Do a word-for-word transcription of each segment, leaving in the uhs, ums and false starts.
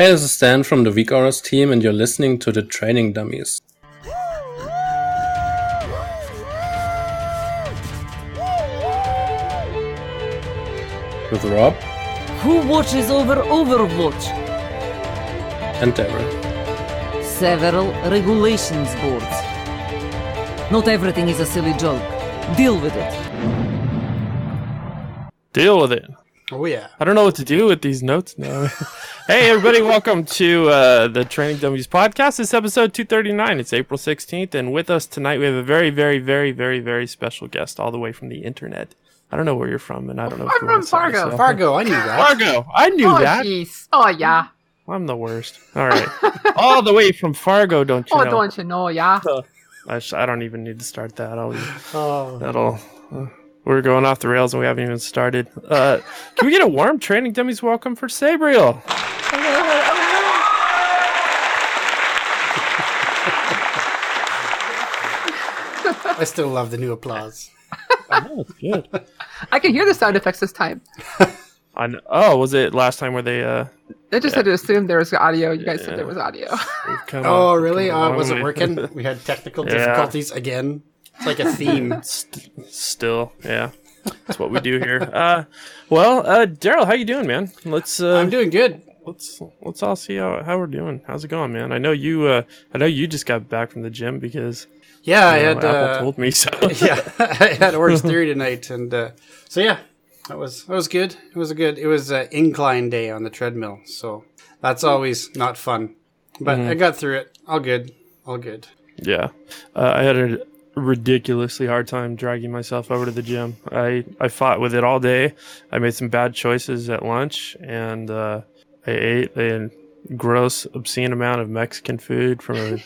Hey, this is Stan from the Weak Hours team, and you're listening to the Training Dummies. With Rob, who watches over Overwatch, and Daryl. Several regulations boards. Not everything is a silly joke. Deal with it. Deal with it. Oh yeah. I don't know what to do with these notes now. Hey everybody, welcome to uh, the Training Dummies podcast. It's episode two thirty-nine. It's April sixteenth, and with us tonight we have a very, very, very, very, very special guest all the way from the internet. I don't know where you're from, and I don't know. I'm if from Fargo. Fargo, I knew that. Fargo, I knew oh, that. Geez. Oh yeah. I'm the worst. All right, all the way from Fargo, don't you oh, know? Oh, don't you know? Yeah. Uh, I, sh- I don't even need to start that. I'll, oh, that'll. Uh, We're going off the rails and we haven't even started. Uh, can we get a warm Training Dummies welcome for Sabriel? I still love the new applause. I know, it's good. I can hear the sound effects this time. On, oh, was it last time where they... Uh, they just yeah. had to assume there was audio. You guys yeah. said there was audio. Oh, on, really? Uh, was it working? We had technical difficulties yeah. again. It's like a theme. St- still, yeah. That's what we do here. Uh, well, uh, Daryl, how you doing, man? Let's. Uh, I'm doing good. Let's let's all see how, how we're doing. How's it going, man? I know you. Uh, I know you just got back from the gym because. Yeah, I know, had. Apple uh, told me so. Yeah, I had Orange Theory tonight, and uh, so yeah, that was that was good. It was a good. It was an incline day on the treadmill, so that's always not fun. But mm-hmm. I got through it. All good. All good. Yeah, uh, I had a. ridiculously hard time dragging myself over to the gym. I, I fought with it all day. I made some bad choices at lunch, and uh, I ate a gross, obscene amount of Mexican food from an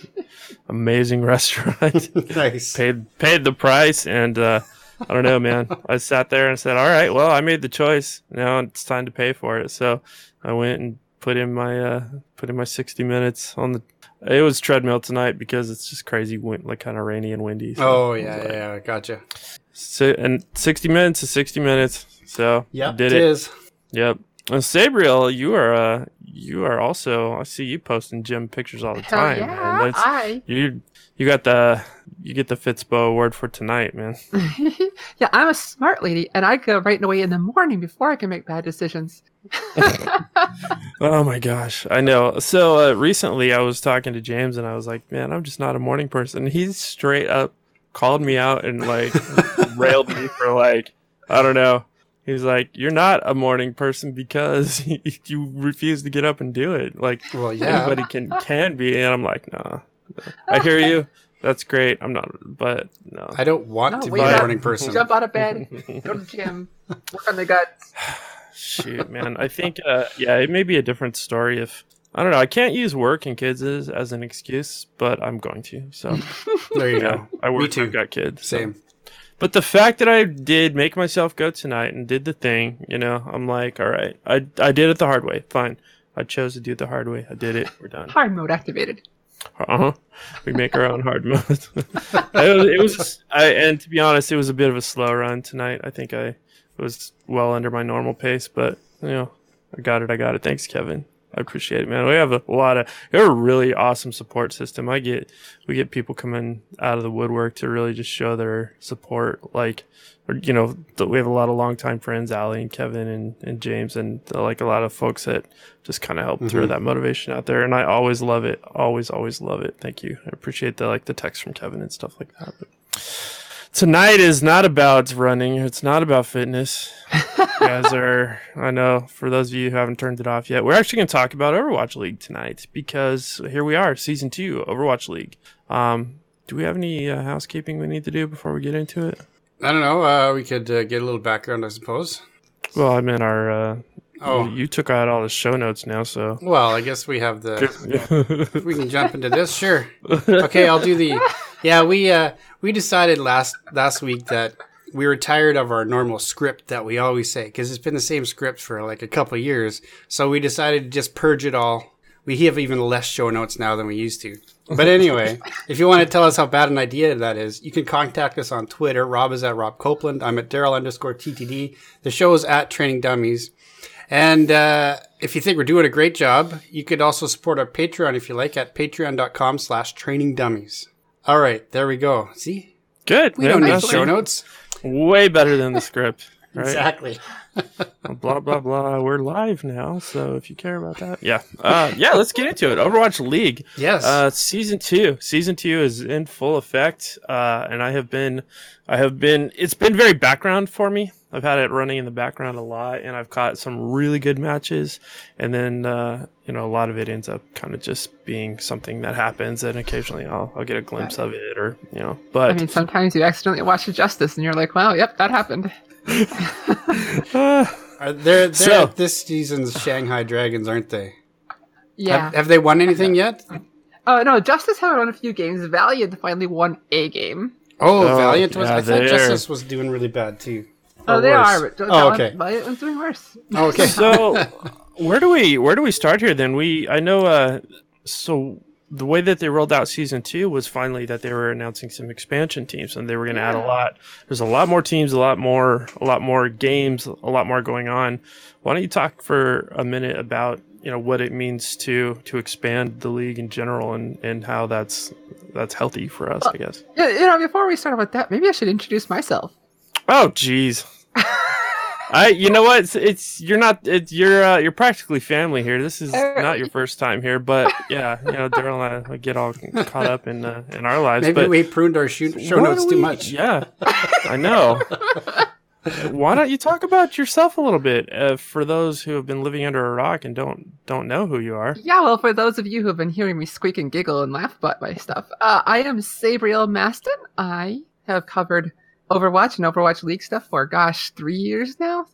amazing restaurant. Nice. Paid paid the price, and uh, I don't know, man. I sat there and said, all right, well, I made the choice. Now it's time to pay for it. So I went and put in my uh, put in my sixty minutes on the It was treadmill tonight because it's just crazy, like kind of rainy and windy. So oh yeah, like, yeah, gotcha. So and sixty minutes is sixty minutes. So yeah, did it, it is. Yep. And Sabriel, you are uh, you are also. I see you posting gym pictures all the Hell time. Yeah, and that's, I. You you got the you get the Fitspo award for tonight, man. Yeah, I'm a smart lady, and I go right away in the morning before I can make bad decisions. Oh my gosh, I know. So uh, recently I was talking to James and I was like, man, I'm just not a morning person. He straight up called me out and like railed me for like, I don't know. He was like, you're not a morning person because you refuse to get up and do it. Like, well, yeah. Anybody can, can be. And I'm like, nah, no. I hear you. That's great. I'm not, but no. I don't want no, to be a morning person. Jump out of bed, go to the gym, work on the guts. Shoot, man. I think, uh, yeah, it may be a different story if, I don't know, I can't use work and kids as, as an excuse, but I'm going to. So there you yeah, go. I work, Me too. I've got kids. Same. So. But the fact that I did make myself go tonight and did the thing, you know, I'm like, all right, I, I did it the hard way. Fine. I chose to do it the hard way. I did it. We're done. Hard mode activated. Uh-huh. We make our own hard mode. it was, it was I, and to be honest, it was a bit of a slow run tonight. I think I... It was well under my normal pace, but, you know, I got it. I got it. Thanks, Kevin. I appreciate it, man. We have a lot of, we have a really awesome support system. I get, we get people coming out of the woodwork to really just show their support. Like, or, you know, we have a lot of longtime friends, Allie and Kevin and, and James, and like a lot of folks that just kind of help mm-hmm. throw that motivation out there. And I always love it. Always, always love it. Thank you. I appreciate the, like the text from Kevin and stuff like that. But. Tonight is not about running. It's not about fitness. You guys are, I know, for those of you who haven't turned it off yet, we're actually going to talk about Overwatch League tonight because here we are, Season two, Overwatch League. Um, do we have any uh, housekeeping we need to do before we get into it? I don't know. Uh, we could uh, get a little background, I suppose. Well, I mean, our... Uh, Oh, you took out all the show notes now, so. Well, I guess we have the. Yeah. We can jump into this, sure. Okay, I'll do the. Yeah, we uh, we decided last last week that we were tired of our normal script that we always say because it's been the same script for like a couple of years. So we decided to just purge it all. We have even less show notes now than we used to. But anyway, if you want to tell us how bad an idea that is, you can contact us on Twitter. Rob is at Rob Copeland. I'm at Daryl underscore T T D. The show is at Training Dummies. And uh, if you think we're doing a great job, you could also support our Patreon if you like at patreon.com slash training dummies. All right, there we go. See? Good. We yeah, don't need show notes. Way better than the script. Right? Exactly. Blah, blah, blah. We're live now, so if you care about that. Yeah. Uh, yeah, let's get into it. Overwatch League. Yes. Uh, season two. Season two is in full effect, uh, and I have been, I have been, it's been very background for me. I've had it running in the background a lot, and I've caught some really good matches. And then, uh, you know, a lot of it ends up kind of just being something that happens, and occasionally I'll, I'll get a glimpse of it, or, you know, but. I mean, sometimes you accidentally watch Justice, and you're like, wow, yep, that happened. uh, Are they're, they're so, at this season's Shanghai Dragons, aren't they? Yeah. Have, have they won anything yet? Oh, no, Justice haven't won a few games. Valiant finally won a game. Oh, oh Valiant was. Yeah, I thought are. Justice was doing really bad, too. Oh, they worse. are. But oh, okay. Valiant was doing worse. Oh, okay. So, where do we where do we start here, then? We I know, uh, so... the way that they rolled out season two was finally that they were announcing some expansion teams, and they were going to yeah. add a lot. There's a lot more teams, a lot more, a lot more games, a lot more going on. Why don't you talk for a minute about, you know, what it means to, to expand the league in general, and, and how that's, that's healthy for us, well, I guess. Yeah. You know, before we start about that, maybe I should introduce myself. Oh, geez. I, you know what? It's, it's you're not. It's, you're uh, you're practically family here. This is not your first time here, but yeah, you know, Daryl and I get all caught up in uh, in our lives. Maybe but we pruned our shoot, show notes we, too much. Yeah, I know. Why don't you talk about yourself a little bit uh, for those who have been living under a rock and don't don't know who you are? Yeah, well, for those of you who have been hearing me squeak and giggle and laugh about my stuff, uh, I am Sabriel Mastin. I have covered Overwatch and Overwatch League stuff for, gosh, three years now?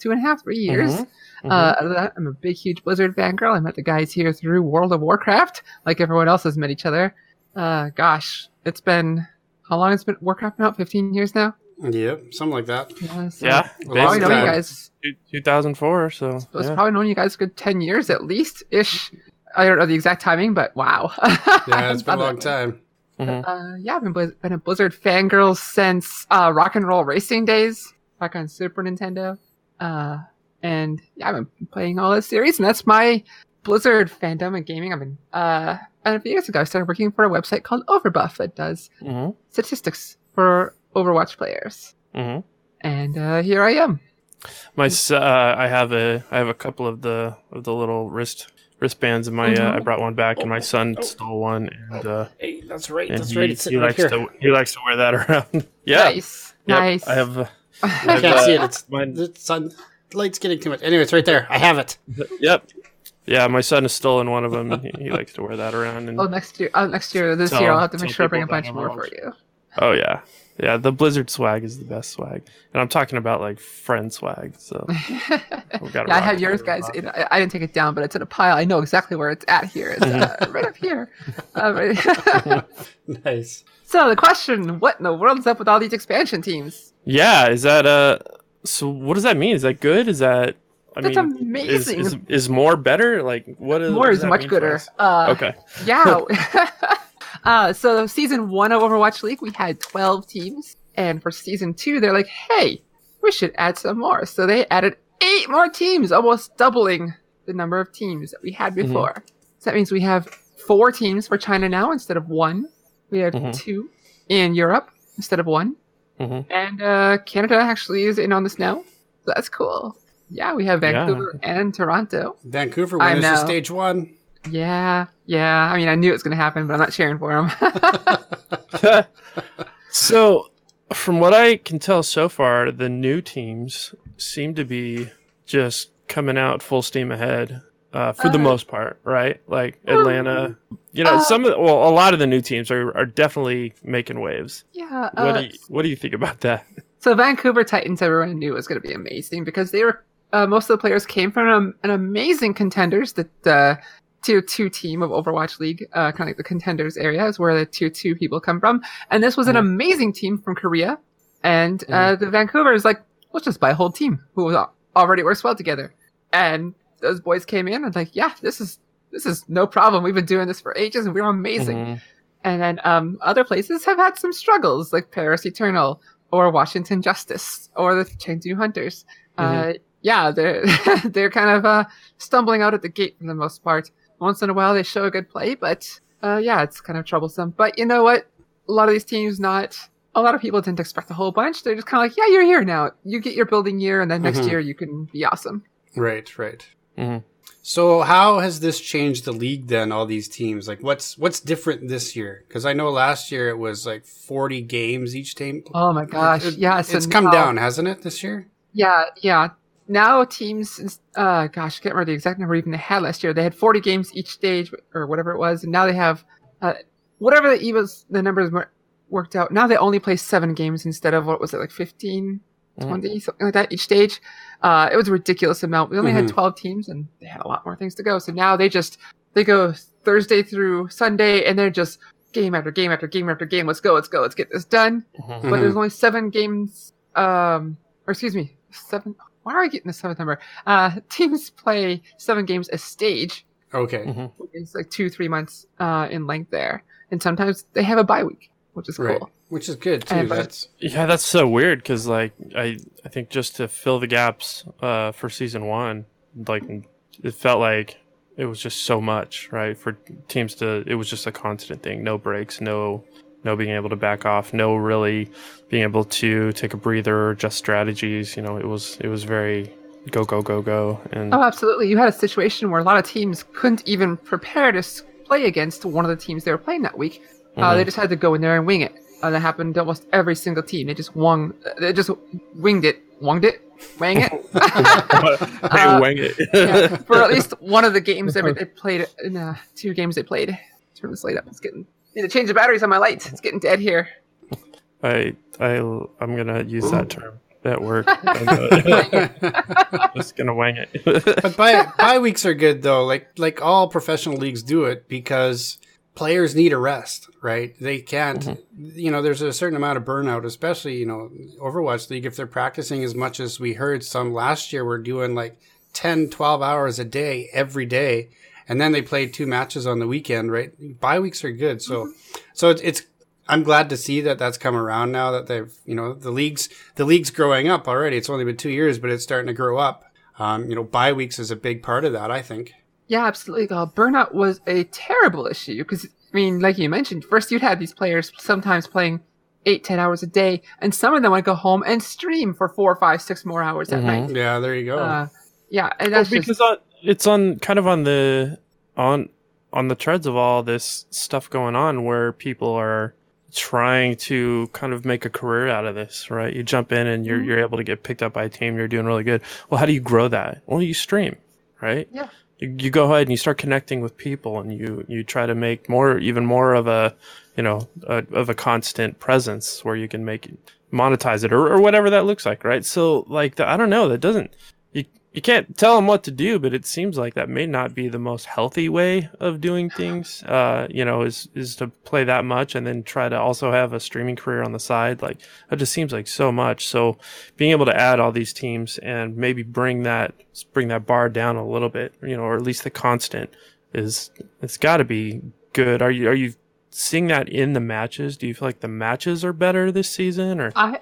Two and a half, three years. Mm-hmm. Mm-hmm. Uh, other than that, I'm a big, huge Blizzard fangirl. I met the guys here through World of Warcraft, like everyone else has met each other. Uh, gosh, it's been, how long has it been Warcraft now? fifteen years now? Yep, something like that. Uh, so yeah. I've known you guys. two thousand four, so. I've yeah. probably known you guys a good ten years at least, ish. I don't know the exact timing, but wow. Yeah, it's been a long time. Mm-hmm. Uh, yeah, I've been, Blizz- been a Blizzard fangirl since uh, Rock and Roll Racing days, back on Super Nintendo. Uh, and yeah, I've been playing all this series, and that's my Blizzard fandom and gaming. I mean, uh, and a few years ago, I started working for a website called Overbuff that does mm-hmm. statistics for Overwatch players. Mm-hmm. And uh, here I am. My, uh, I have a, I have a couple of the of the little wrist. Wristbands, and my uh, I brought one back, oh, and my son oh, stole one. And uh, hey, that's right, that's he, right. It's sitting he likes right here. To, he likes to wear that around. Yeah, nice, yep. nice. I have. Uh, I have, can't uh, see it. It's mine. The sun light's getting too much. Anyway, it's right there. I have it. Yep. Yeah, my son has stolen one of them. And he, he likes to wear that around. And oh, next year, oh, next year, this so, year, I'll have to make sure I bring a bunch more for you. Oh yeah, yeah. The Blizzard swag is the best swag, and I'm talking about like friend swag. So yeah, I have yours, guys. It, I didn't take it down, but it's in a pile. I know exactly where it's at. Here, it's uh, right up here. Uh, right. Nice. So the question: what in the world's up with all these expansion teams? Yeah, is that uh? So what does that mean? Is that good? Is that? I That's mean, amazing. Is, is is more better? Like what is? More what is much gooder. Uh, okay. Yeah. Uh, so season one of Overwatch League, we had twelve teams. And for season two, they're like, hey, we should add some more. So they added eight more teams, almost doubling the number of teams that we had before. Mm-hmm. So that means we have four teams for China now instead of one. We have mm-hmm. two in Europe instead of one. Mm-hmm. And uh, Canada actually is in on this now. So that's cool. Yeah, we have Vancouver yeah. and Toronto. Vancouver wins the stage one. Yeah, yeah. I mean, I knew it was going to happen, but I'm not cheering for him. So, from what I can tell so far, the new teams seem to be just coming out full steam ahead uh, for uh, the most part, right? Like Atlanta, you know, uh, some of the, well, a lot of the new teams are, are definitely making waves. Yeah. Uh, what do you, what do you think about that? So, Vancouver Titans, everyone knew was going to be amazing because they were uh, most of the players came from um, an amazing contenders that. Uh, Tier two team of Overwatch League, uh, kind of like the contenders area is where the tier two people come from. And this was an mm. amazing team from Korea. And, mm. uh, the Vancouver is like, let's just buy a whole team who already works well together. And those boys came in and like, yeah, this is, this is no problem. We've been doing this for ages and we're amazing. Mm. And then, um, other places have had some struggles like Paris Eternal or Washington Justice or the Chengdu Hunters. Mm-hmm. Uh, yeah, they're they're kind of uh, stumbling out at the gate for the most part. Once in a while, they show a good play, but uh, yeah, it's kind of troublesome. But you know what? A lot of these teams, not a lot of people didn't expect a whole bunch. They're just kind of like, yeah, you're here now. You get your building year, and then next mm-hmm. year you can be awesome. Right, right. Mm-hmm. So how has this changed the league then, all these teams? Like, what's what's different this year? Because I know last year it was like forty games each team. Oh, my gosh. It, yeah. So it's now, come down, hasn't it, this year? Yeah, yeah. Now teams, uh, gosh, I can't remember the exact number even they had last year. They had forty games each stage or whatever it was. And now they have uh, whatever the evils, the numbers worked out. Now they only play seven games instead of, what was it, like fifteen? twenty, something like that, each stage. Uh, it was a ridiculous amount. We only mm-hmm. had twelve teams, and they had a lot more things to go. So now they just, they go Thursday through Sunday, and they're just game after game after game after game. Let's go, let's go, let's get this done. Mm-hmm. But there's only seven games, um, or excuse me, seven. Why are I getting the seventh number? Uh, teams play seven games a stage. Okay. Mm-hmm. It's like two, three months uh, in length there. And sometimes they have a bye week, which is right. cool. Which is good, too. That's... Yeah, that's so weird, because like, I, I think just to fill the gaps uh, for Season one, like it felt like it was just so much, right? For teams to... It was just a constant thing. No breaks, no no being able to back off, no really being able to take a breather, just strategies. You know, it was, it was very go, go, go, go. And... Oh, absolutely. You had a situation where a lot of teams couldn't even prepare to play against one of the teams they were playing that week. Mm-hmm. Uh, they just had to go in there and wing it. And that happened to almost every single team. They just wung, they just winged it, wunged it, wang it. uh, wang it. Yeah, for at least one of the games they played, in uh, two games they played. Turn this light up. It's getting, need to change the batteries on my lights. It's getting dead here. I, I, I'm gonna use Ooh. that term at work. I'm just gonna wang it. But bye, bye weeks are good though. Like, like all professional leagues do it because players need a rest, right? They can't, mm-hmm. you know, there's a certain amount of burnout, especially, you know, Overwatch League, if they're practicing as much as we heard some last year, we're doing like ten, twelve hours a day, every day. And then they play two matches on the weekend, right? Bye weeks are good. So, mm-hmm. so it's, it's, I'm glad to see that that's come around now that they've, you know, the league's, the league's growing up already. It's only been two years, but it's starting to grow up. Um, you know, bye weeks is a big part of that, I think. Yeah, absolutely. Uh, burnout was a terrible issue because, I mean, like you mentioned, first you'd have these players sometimes playing eight, ten hours a day, and some of them would go home and stream for four, five, six more hours at mm-hmm. night. Yeah, there you go. Uh, yeah, and that's well, because just... on, it's on kind of on the on on the treads of all this stuff going on where people are trying to kind of make a career out of this, right? You jump in and you're mm-hmm. you're able to get picked up by a team. You're doing really good. Well, how do you grow that? Well, you stream, right? Yeah. You go ahead and you start connecting with people, and you, you try to make more, even more of a, you know, a, of a constant presence where you can make monetize it or, or whatever that looks like, right? So like the, I don't know, that doesn't you you can't tell them what to do, but it seems like that may not be the most healthy way of doing things. Uh, you know, is is to play that much and then try to also have a streaming career on the side. Like that just seems like so much. So being able to add all these teams and maybe bring that. bring that bar down a little bit, you know, or at least the constant is it's got to be good. Are you are you seeing that in the matches? Do you feel like the matches are better this season? Or I,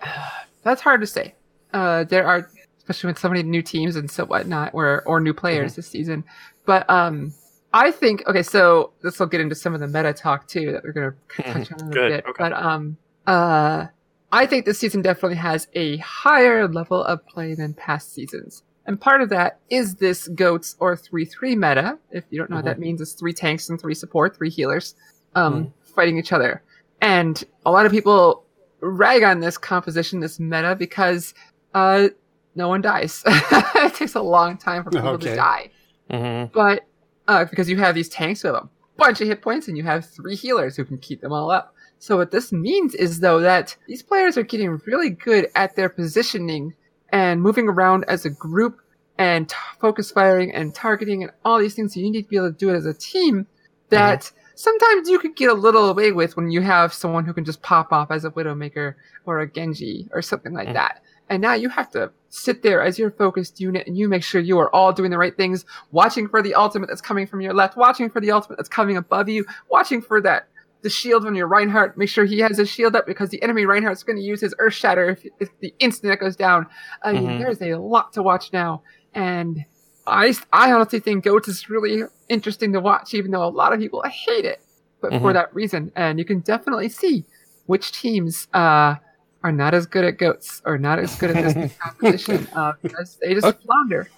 that's hard to say. Uh, there are, especially with so many new teams and so whatnot, or or new players mm-hmm. this season. But um, I think okay. So this will get into some of the meta talk too that we're going to touch on a little good. bit. Okay. But um, uh, I think this season definitely has a higher level of play than past seasons. And part of that is this GOATS or three three meta. If you don't know mm-hmm. what that means, it's three tanks and three support, three healers, um, mm. fighting each other. And a lot of people rag on this composition, this meta, because uh, no one dies. It takes a long time for people okay. to die. Mm-hmm. But uh, because you have these tanks with a bunch of hit points and you have three healers who can keep them all up. So what this means is, though, that these players are getting really good at their positioning and moving around as a group and t- focus firing and targeting and all these things you need to be able to do it as a team that mm-hmm. sometimes you could get a little away with when you have someone who can just pop off as a Widowmaker or a Genji or something like mm-hmm. that. And now you have to sit there as your focused unit and you make sure you are all doing the right things, watching for the ultimate that's coming from your left, watching for the ultimate that's coming above you, watching for that the shield on your Reinhardt. Make sure he has his shield up because the enemy Reinhardt's going to use his Earth Shatter if, if the instant that goes down. Uh, mm-hmm. There's a lot to watch now. And I, I honestly think GOATS is really interesting to watch, even though a lot of people hate it, but mm-hmm. for that reason. And you can definitely see which teams uh, are not as good at GOATS or not as good at this competition uh, because they just okay. flounder.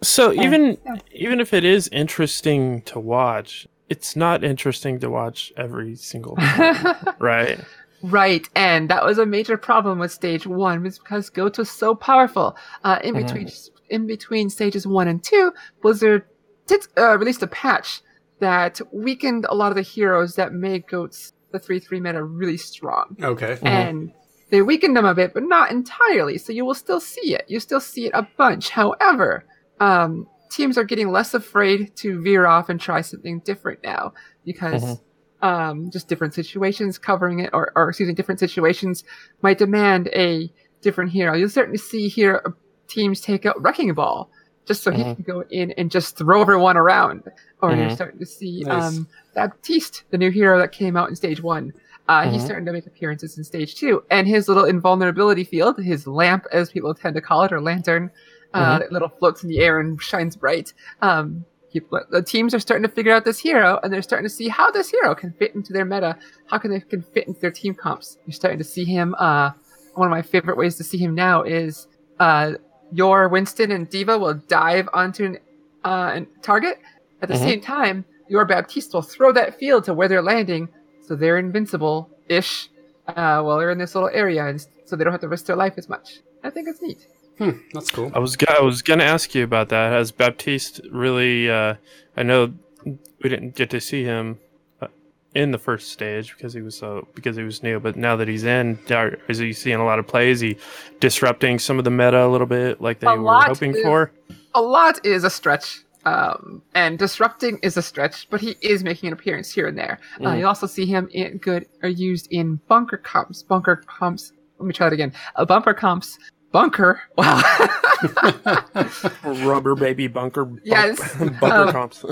So and, even yeah. even if it is interesting to watch, it's not interesting to watch every single time, right? Right, and that was a major problem with stage one, was because GOATS was so powerful. Uh, in between mm. in between stages one and two, Blizzard did, uh, released a patch that weakened a lot of the heroes that made GOATS the three three meta really strong. Okay, mm-hmm. and they weakened them a bit, but not entirely. So you will still see it. You still see it a bunch. However, um, teams are getting less afraid to veer off and try something different now because. Mm-hmm. Um, just different situations covering it, or, or excuse me, different situations might demand a different hero. You'll certainly see here teams take out Wrecking Ball just so mm-hmm. he can go in and just throw everyone around. Or mm-hmm. you're starting to see nice. um, Baptiste, the new hero that came out in stage one. Uh, mm-hmm. He's starting to make appearances in stage two. And his little invulnerability field, his lamp as people tend to call it, or lantern, uh, mm-hmm. that little floats in the air and shines bright. Um, The teams are starting to figure out this hero, and they're starting to see how this hero can fit into their meta. How can they can fit into their team comps? You're starting to see him. Uh, one of my favorite ways to see him now is uh, your Winston and D.Va will dive onto an uh, an target. At the mm-hmm. same time, your Baptiste will throw that field to where they're landing, so they're invincible-ish uh, while they're in this little area, and so they don't have to risk their life as much. I think it's neat. Hmm, that's cool. I was I was gonna ask you about that. Has Baptiste really? Uh, I know we didn't get to see him uh, in the first stage because he was so because he was new. But now that he's in, are, is he seeing a lot of play? Is he disrupting some of the meta a little bit, like they a were hoping is, for? A lot is a stretch, um, and disrupting is a stretch. But he is making an appearance here and there. Mm. Uh, you also see him in good or used in bunker comps. Bunker comps. Let me try that again. Uh, bumper comps. Bunker. Wow. Rubber baby bunker. Bump, yes. Bunker um, comps.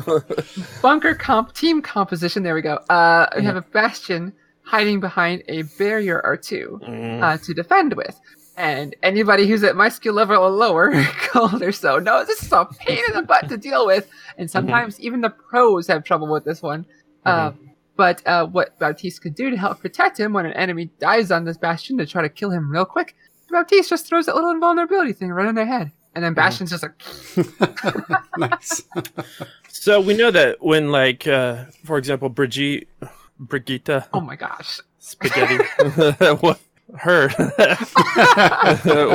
bunker comp. Team composition. There we go. Uh, we mm. have a Bastion hiding behind a barrier or two mm. uh, to defend with. And anybody who's at my skill level or lower, gold or so, knows this is a pain in the butt to deal with. And sometimes mm-hmm. even the pros have trouble with this one. Mm-hmm. Uh, but uh, what Baptiste could do to help protect him when an enemy dives on this Bastion to try to kill him real quick, Baptiste just throws that little invulnerability thing right on their head. And then Bastion's just like... Nice. So we know that when, like, uh, for example, Brigitte... Brigitte... Oh, my gosh. Spaghetti. her.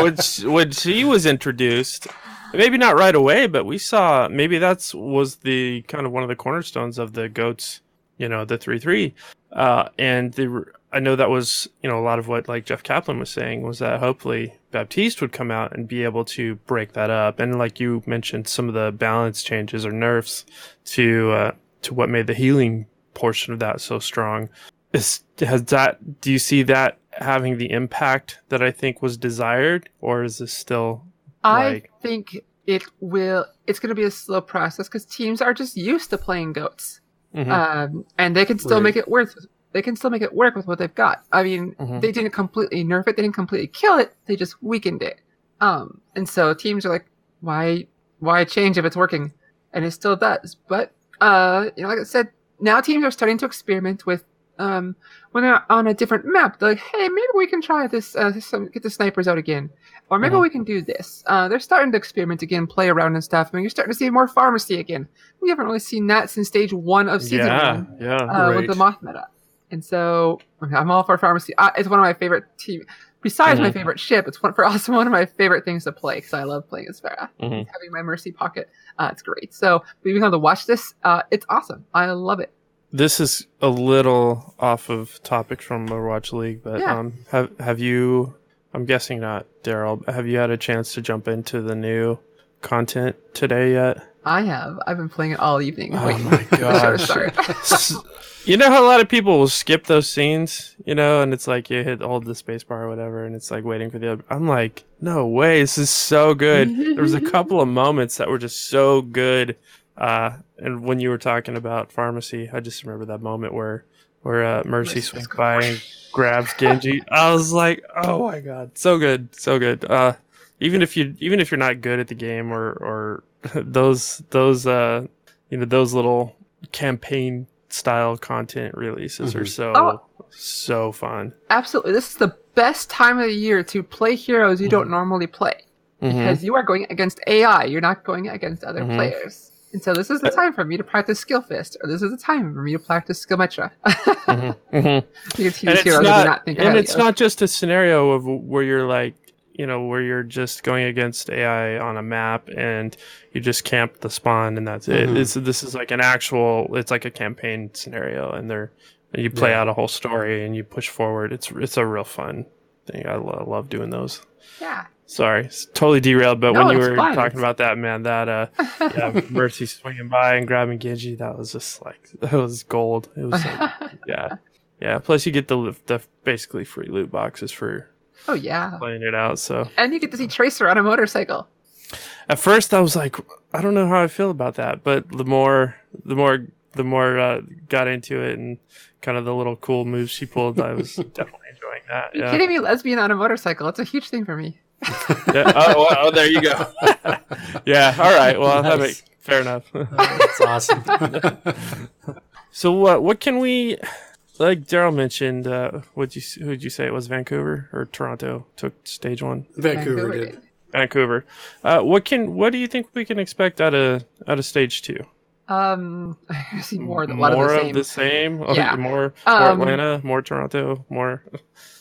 when, she, when she was introduced, maybe not right away, but we saw... Maybe that's was the kind of one of the cornerstones of the GOATS, you know, the three three. Uh, and the... I know that was, you know, a lot of what like Jeff Kaplan was saying was that hopefully Baptiste would come out and be able to break that up. And like you mentioned, some of the balance changes or nerfs to uh, to what made the healing portion of that so strong. Is, has that? Do you see that having the impact that I think was desired, or is this still? I like... think it will. It's going to be a slow process because teams are just used to playing GOATS, mm-hmm. um, and they can still right. make it worth. They can still make it work with what they've got. I mean, mm-hmm. they didn't completely nerf it. They didn't completely kill it. They just weakened it. Um, and so teams are like, why why change if it's working? And it still does. But, uh, you know, like I said, now teams are starting to experiment with um, when they're on a different map. They're like, hey, maybe we can try this, uh, some, get the snipers out again. Or maybe mm-hmm. we can do this. Uh, they're starting to experiment again, play around and stuff. I mean, you're starting to see more pharmacy again. We haven't really seen that since stage one of season yeah, one yeah, uh, right. with the Moth meta. And so I'm all for pharmacy. Uh, it's one of my favorite team. Besides mm-hmm. my favorite ship, it's one for also one of my favorite things to play because I love playing as Pharah. Mm-hmm. Having my Mercy pocket, uh, it's great. So being able to watch this, uh, it's awesome. I love it. This is a little off of topic from Overwatch League, but yeah. um, have have you? I'm guessing not, Daryl. Have you had a chance to jump into the new content today yet? I have. I've been playing it all evening. Oh waiting my gosh! You know how a lot of people will skip those scenes, you know, and it's like you hit hold the space bar or whatever, and it's like waiting for the other. I'm like, no way, this is so good. There was a couple of moments that were just so good. Uh, and when you were talking about pharmacy, I just remember that moment where where uh, Mercy swings by and grabs Genji. I was like, oh my god, so good, so good. Uh, even if you, even if you're not good at the game, or or those those uh, you know, those little campaign style content releases mm-hmm. are so oh, so fun. Absolutely, this is the best time of the year to play heroes you mm-hmm. don't normally play, because mm-hmm. you are going against A I. You're not going against other mm-hmm. players. And so this is the time for me to practice Skill Fist, or this is the time for me to practice Skill Metra. mm-hmm. Mm-hmm. You can and it's, not, not, think and it's not just a scenario of where you're like, you know, where you're just going against A I on a map and you just camp the spawn and that's it. Mm-hmm. It's, this is like an actual, it's like a campaign scenario, and they're and you play yeah. out a whole story and you push forward. It's it's a real fun thing. I lo- love doing those. Yeah. Sorry, it's totally derailed, but no, when you were fun. talking about that, man, that uh, yeah, Mercy swinging by and grabbing Genji, that was just like, that was gold. It was like, yeah, yeah. Plus, you get the, the basically free loot boxes for oh yeah playing it out. So and you get to see Tracer on a motorcycle. At first, I was like, I don't know how I feel about that, but the more, the more, the more uh, got into it and kind of the little cool moves she pulled, I was definitely enjoying that. Are you yeah. kidding me? Lesbian on a motorcycle? It's a huge thing for me. yeah, oh, oh, there you go. yeah. All right. Well, nice. I'll have it. Fair enough. Oh, that's awesome. So what? Uh, what can we? Like Daryl mentioned, uh, would you? Who did you say it was? Vancouver or Toronto took stage one? Vancouver, Vancouver did. did. Vancouver. Uh, what can? What do you think we can expect out of out of stage two? Um, I see more of, a lot more of the same. Of the same. Oh, yeah. More, um, more Atlanta, more Toronto, more.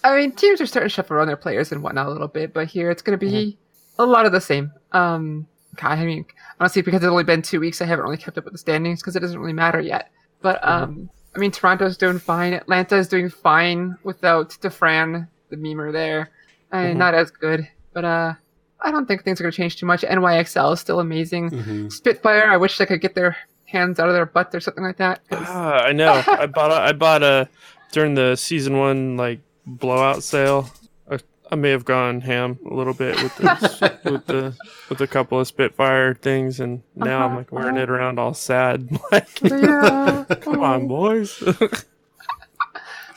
I mean, teams are starting to shuffle around their players and whatnot a little bit, but here it's going to be mm-hmm. a lot of the same. Um, God, I mean, honestly, because it's only been two weeks, I haven't really kept up with the standings because it doesn't really matter yet. But um, mm-hmm. I mean, Toronto's doing fine. Atlanta's doing fine without DeFran, the memer there, and mm-hmm. not as good. But uh. I don't think things are going to change too much. N Y X L is still amazing. Mm-hmm. Spitfire, I wish they could get their hands out of their butt or something like that. Ah, I know. I bought a, I bought a during the season one like blowout sale. I, I may have gone ham a little bit with the with the with a couple of Spitfire things, and now uh-huh. I'm like wearing it around all sad. Like, yeah. Come on, boys.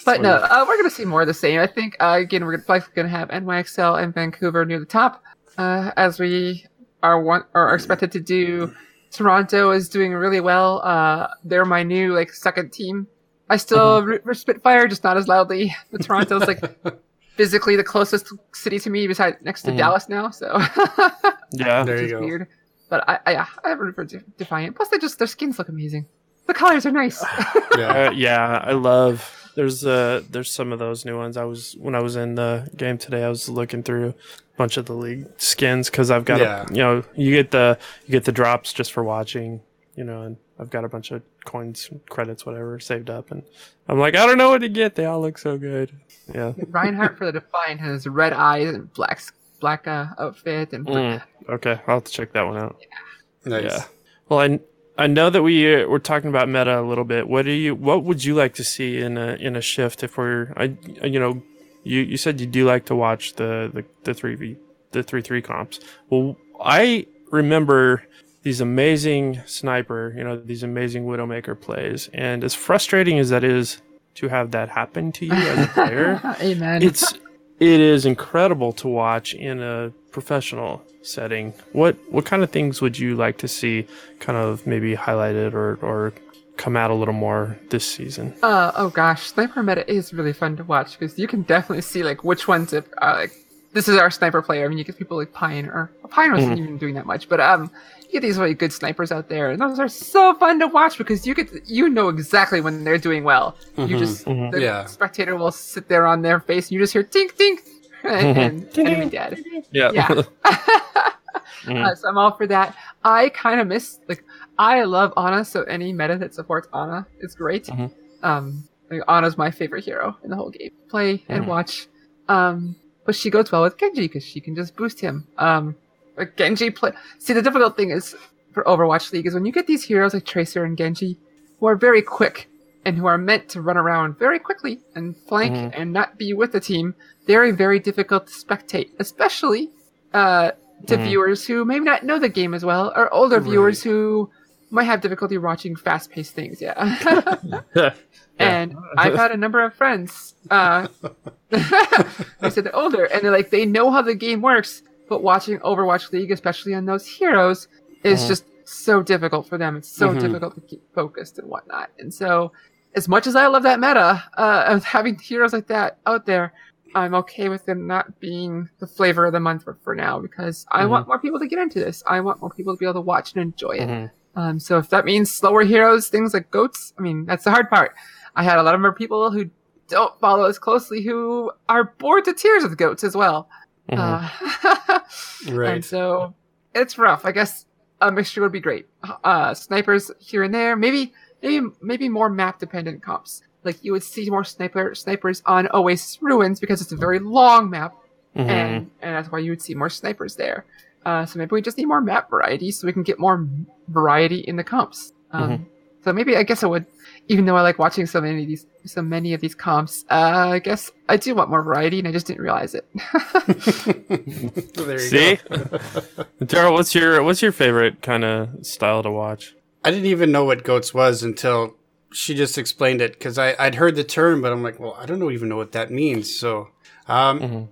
But no, uh, we're going to see more of the same. I think uh, again, we're likely going to have N Y X L and Vancouver near the top. Uh, as we are want, are expected to do. Toronto is doing really well. Uh, they're my new like second team. I still root for Spitfire, just not as loudly. But Toronto's like physically the closest city to me, besides next to mm. Dallas now. So yeah, there you go. Weird. But I, I, I root for Defiant. Plus, they just their skins look amazing. The colors are nice. yeah, uh, yeah, I love. There's uh there's some of those new ones. I was when I was in the game today, I was looking through a bunch of the league skins because I've got yeah. a, you know you get the you get the drops just for watching, you know, and I've got a bunch of coins, credits, whatever saved up, and I'm like I don't know what to get. They all look so good. Yeah. Reinhardt for the Defiant has red eyes and black black uh, outfit and. Black. Mm, okay, I'll have to check that one out. Yeah. Nice. Yeah. Well, I. I know that we uh, we're talking about meta a little bit. What do you? What would you like to see in a in a shift? If we're, I you know, you, you said you do like to watch the the the three v the three three comps. Well, I remember these amazing sniper, you know, these amazing Widowmaker plays, and as frustrating as that is to have that happen to you as a player, Amen. It's it is incredible to watch in a professional setting. What what kind of things would you like to see kind of maybe highlighted or, or come out a little more this season? Uh, oh gosh, sniper meta is really fun to watch because you can definitely see like which ones if uh, like this is our sniper player. I mean, you get people like Pine or well, Pine wasn't mm-hmm. even doing that much, but um, you get these really good snipers out there, and those are so fun to watch because you get you know exactly when they're doing well. Mm-hmm, you just mm-hmm, the yeah. spectator will sit there on their face, and you just hear tink tink. and mm-hmm. enemy dead. Yeah. yeah. mm-hmm. uh, so I'm all for that. I kind of miss, like, I love Ana, so any meta that supports Ana is great. Mm-hmm. Um, like, Ana's my favorite hero in the whole game. Play mm-hmm. and watch. Um, but she goes well with Genji because she can just boost him. Um, like Genji play. See, the difficult thing is for Overwatch League is when you get these heroes like Tracer and Genji who are very quick and who are meant to run around very quickly and flank mm-hmm. and not be with the team, they're very difficult to spectate, especially uh, to mm-hmm. viewers who maybe not know the game as well, or older right. viewers who might have difficulty watching fast-paced things, yeah. And I've had a number of friends, uh, I said they're older, and they're like, they know how the game works, but watching Overwatch League, especially on those heroes, is mm-hmm. just so difficult for them. It's so mm-hmm. difficult to keep focused and whatnot. And so, as much as I love that meta, uh, of having heroes like that out there, I'm okay with them not being the flavor of the month for, for now, because I mm-hmm. want more people to get into this. I want more people to be able to watch and enjoy it. Mm-hmm. Um, so if that means slower heroes, things like GOATS, I mean, that's the hard part. I had a lot of more people who don't follow us closely who are bored to tears with GOATS as well. Mm-hmm. Uh, right. And so it's rough. I guess a mixture would be great. Uh, snipers here and there, maybe, maybe, maybe more map-dependent comps. Like, you would see more sniper snipers on Oasis Ruins because it's a very long map, mm-hmm. and, and that's why you would see more snipers there. Uh, so maybe we just need more map variety so we can get more variety in the comps. Um, mm-hmm. So maybe, I guess I would, even though I like watching so many of these, so many of these comps, uh, I guess I do want more variety, and I just didn't realize it. There you see? Go. Daryl, what's your, what's your favorite kind of style to watch? I didn't even know what GOATS was until she just explained it, because I'd heard the term, but I'm like, well, I don't even know what that means. So um, mm-hmm.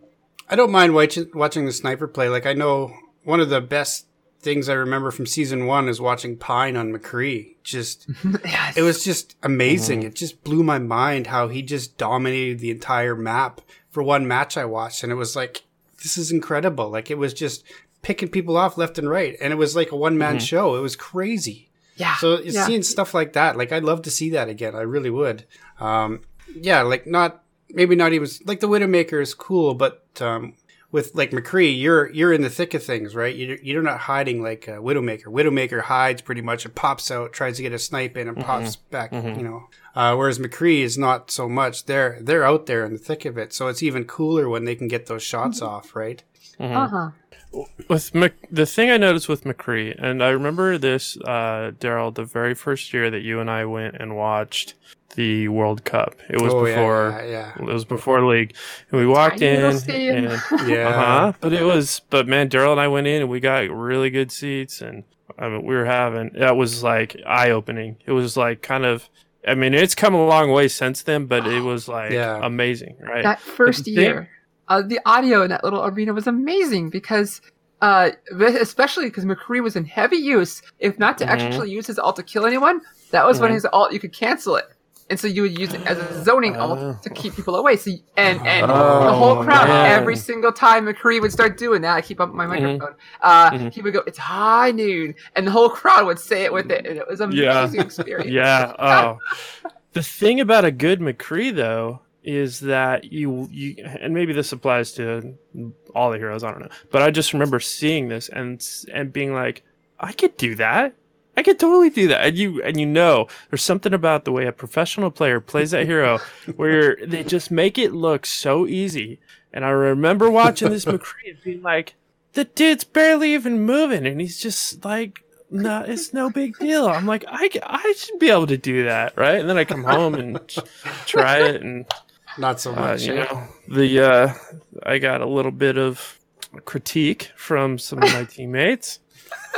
I don't mind watch- watching the sniper play. Like, I know one of the best things I remember from season one is watching Pine on McCree. Just, yes. It was just amazing. Mm-hmm. It just blew my mind how he just dominated the entire map for one match I watched. And it was like, this is incredible. Like, it was just picking people off left and right. And it was like a one-man mm-hmm. show. It was crazy. Yeah. So yeah. Seeing stuff like that, like, I'd love to see that again. I really would. Um, yeah, like, not, maybe not even, like, the Widowmaker is cool, but um, with, like, McCree, you're you're in the thick of things, right? You're, you're not hiding like uh, Widowmaker. Widowmaker hides pretty much and pops out, tries to get a snipe in and mm-hmm. pops back, mm-hmm. you know. Uh, whereas McCree is not so much. They're, they're out there in the thick of it, so it's even cooler when they can get those shots mm-hmm. off, right? Mm-hmm. Uh-huh. With Mc, the thing I noticed with McCree, and I remember this, uh, Daryl, the very first year that you and I went and watched the World Cup. It was oh, before, yeah, yeah, yeah. It was before league, and we walked in, and, yeah. Uh-huh, but it was, but man, Daryl and I went in, and we got really good seats, and I mean, we were having that was like eye opening. It was like kind of, I mean, it's come a long way since then, but it was like yeah. amazing, right? That first year. Thing, Uh, the audio in that little arena was amazing because, uh, especially because McCree was in heavy use, if not to mm-hmm. actually use his ult to kill anyone, that was mm-hmm. when his ult, you could cancel it. And so you would use it as a zoning ult uh, to keep people away. So you, and, and oh, the whole crowd, man. Every single time McCree would start doing that, I keep up my microphone, mm-hmm. uh, mm-hmm. he would go, "It's high noon," and the whole crowd would say it with it, and it was an yeah. amazing experience. Yeah, oh. The thing about a good McCree, though, is that you, you, and maybe this applies to all the heroes, I don't know, but I just remember seeing this and and being like, I could do that. I could totally do that. And you, and you know, there's something about the way a professional player plays that hero where they just make it look so easy. And I remember watching this McCree and being like, the dude's barely even moving, and he's just like, no, it's no big deal. I'm like, I, I should be able to do that, right? And then I come home and try it, and not so much. Uh, you know, the uh, I got a little bit of critique from some of my teammates,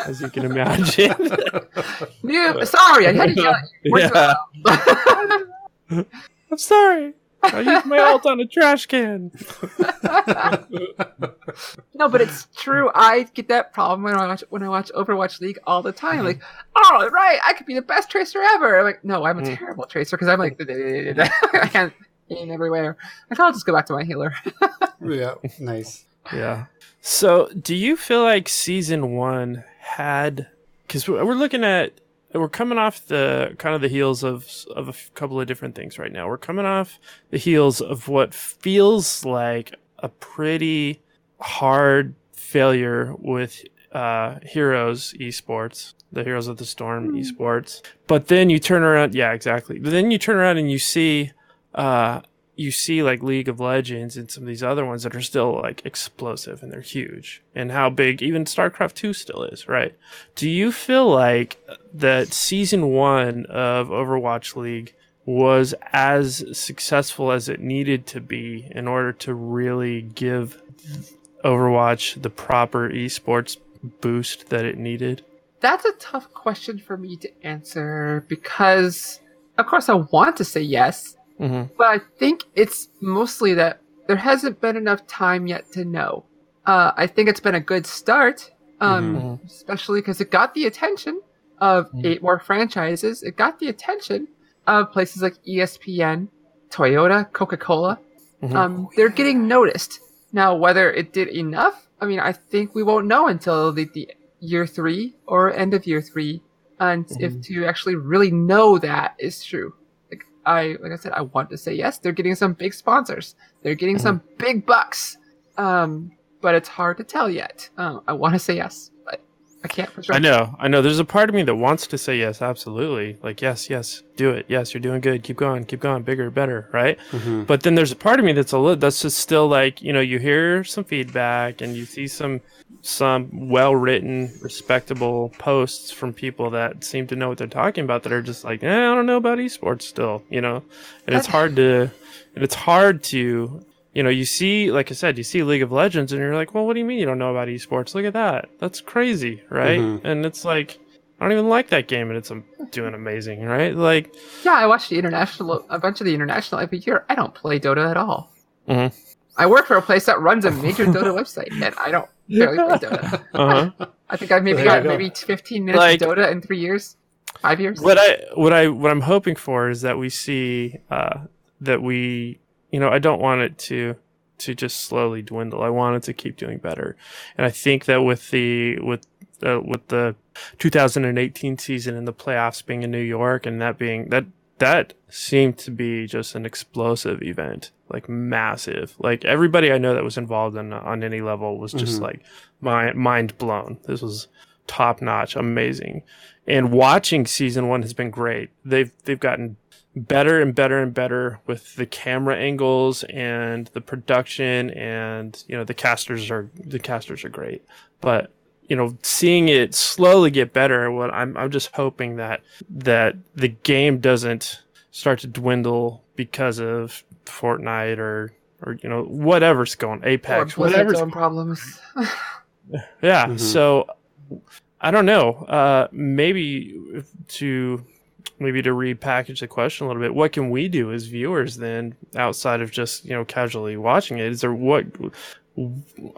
as you can imagine. Noob, sorry, I had to yell at you. Yeah. I'm sorry. I used my ult on a trash can. No, but it's true. I get that problem when I watch when I watch Overwatch League all the time. Mm-hmm. Like, oh, right, I could be the best Tracer ever. I'm like, no, I'm a mm-hmm. terrible Tracer because I'm like, I can't. In everywhere. I thought I'll just go back to my healer. Yeah, nice. Yeah. So, do you feel like season one had, because we're looking at, we're coming off the kind of the heels of of a couple of different things right now. We're coming off the heels of what feels like a pretty hard failure with uh, Heroes Esports, the Heroes of the Storm mm. Esports. But then you turn around, yeah, exactly. But then you turn around and you see. Uh, you see like League of Legends and some of these other ones that are still like explosive and they're huge, and how big even StarCraft two still is, right? Do you feel like that season one of Overwatch League was as successful as it needed to be in order to really give Overwatch the proper esports boost that it needed? That's a tough question for me to answer because, of course, I want to say yes, mm-hmm. but I think it's mostly that there hasn't been enough time yet to know. Uh, I think it's been a good start, um, mm-hmm. especially because it got the attention of mm-hmm. eight more franchises. It got the attention of places like E S P N, Toyota, Coca-Cola. Mm-hmm. Um, they're getting noticed. Now, whether it did enough, I mean, I think we won't know until the, the year three or end of year three. And mm-hmm. if to actually really know that is true. Like I, like I said, I want to say yes. They're getting some big sponsors. They're getting mm-hmm. some big bucks. Um, but it's hard to tell yet. Um, I want to say yes, but I can't. For sure. I know. I know. There's a part of me that wants to say yes. Absolutely. Like, yes, yes, do it. Yes. You're doing good. Keep going. Keep going. Bigger, better. Right. Mm-hmm. But then there's a part of me that's a little, that's just still like, you know, you hear some feedback and you see some, some well-written, respectable posts from people that seem to know what they're talking about that are just like, eh, I don't know about esports still, you know, and it's hard to, and it's hard to, you know, you see, like I said, you see League of Legends and you're like, well, what do you mean you don't know about esports? Look at that. That's crazy, right? Mm-hmm. And it's like, I don't even like that game and it's doing amazing, right? Like, yeah, I watch the international, a bunch of the international every year. I don't play Dota at all. Mm-hmm. I work for a place that runs a major Dota website and I don't barely play Dota. Uh-huh. I think I've maybe got go. maybe fifteen minutes like, of Dota in three years, five years. What I, what I, what I'm hoping for is that we see, uh, that we, you know, I don't want it to, to just slowly dwindle. I want it to keep doing better. And I think that with the, with, uh, with the two thousand eighteen season and the playoffs being in New York and that being that, that seemed to be just an explosive event, like massive. Like everybody I know that was involved in on any level was just mm-hmm. like mind, mind blown. This was top notch, amazing. And watching season one has been great. They've they've gotten better and better and better with the camera angles and the production, and you know the casters are the casters are great. But you know, seeing it slowly get better, what I'm I'm just hoping that that the game doesn't start to dwindle because of Fortnite or or you know whatever's going Apex, or whatever's going problems. yeah, mm-hmm. so I don't know. Uh, maybe to maybe to repackage the question a little bit. What can we do as viewers then outside of just you know casually watching it? Is there what?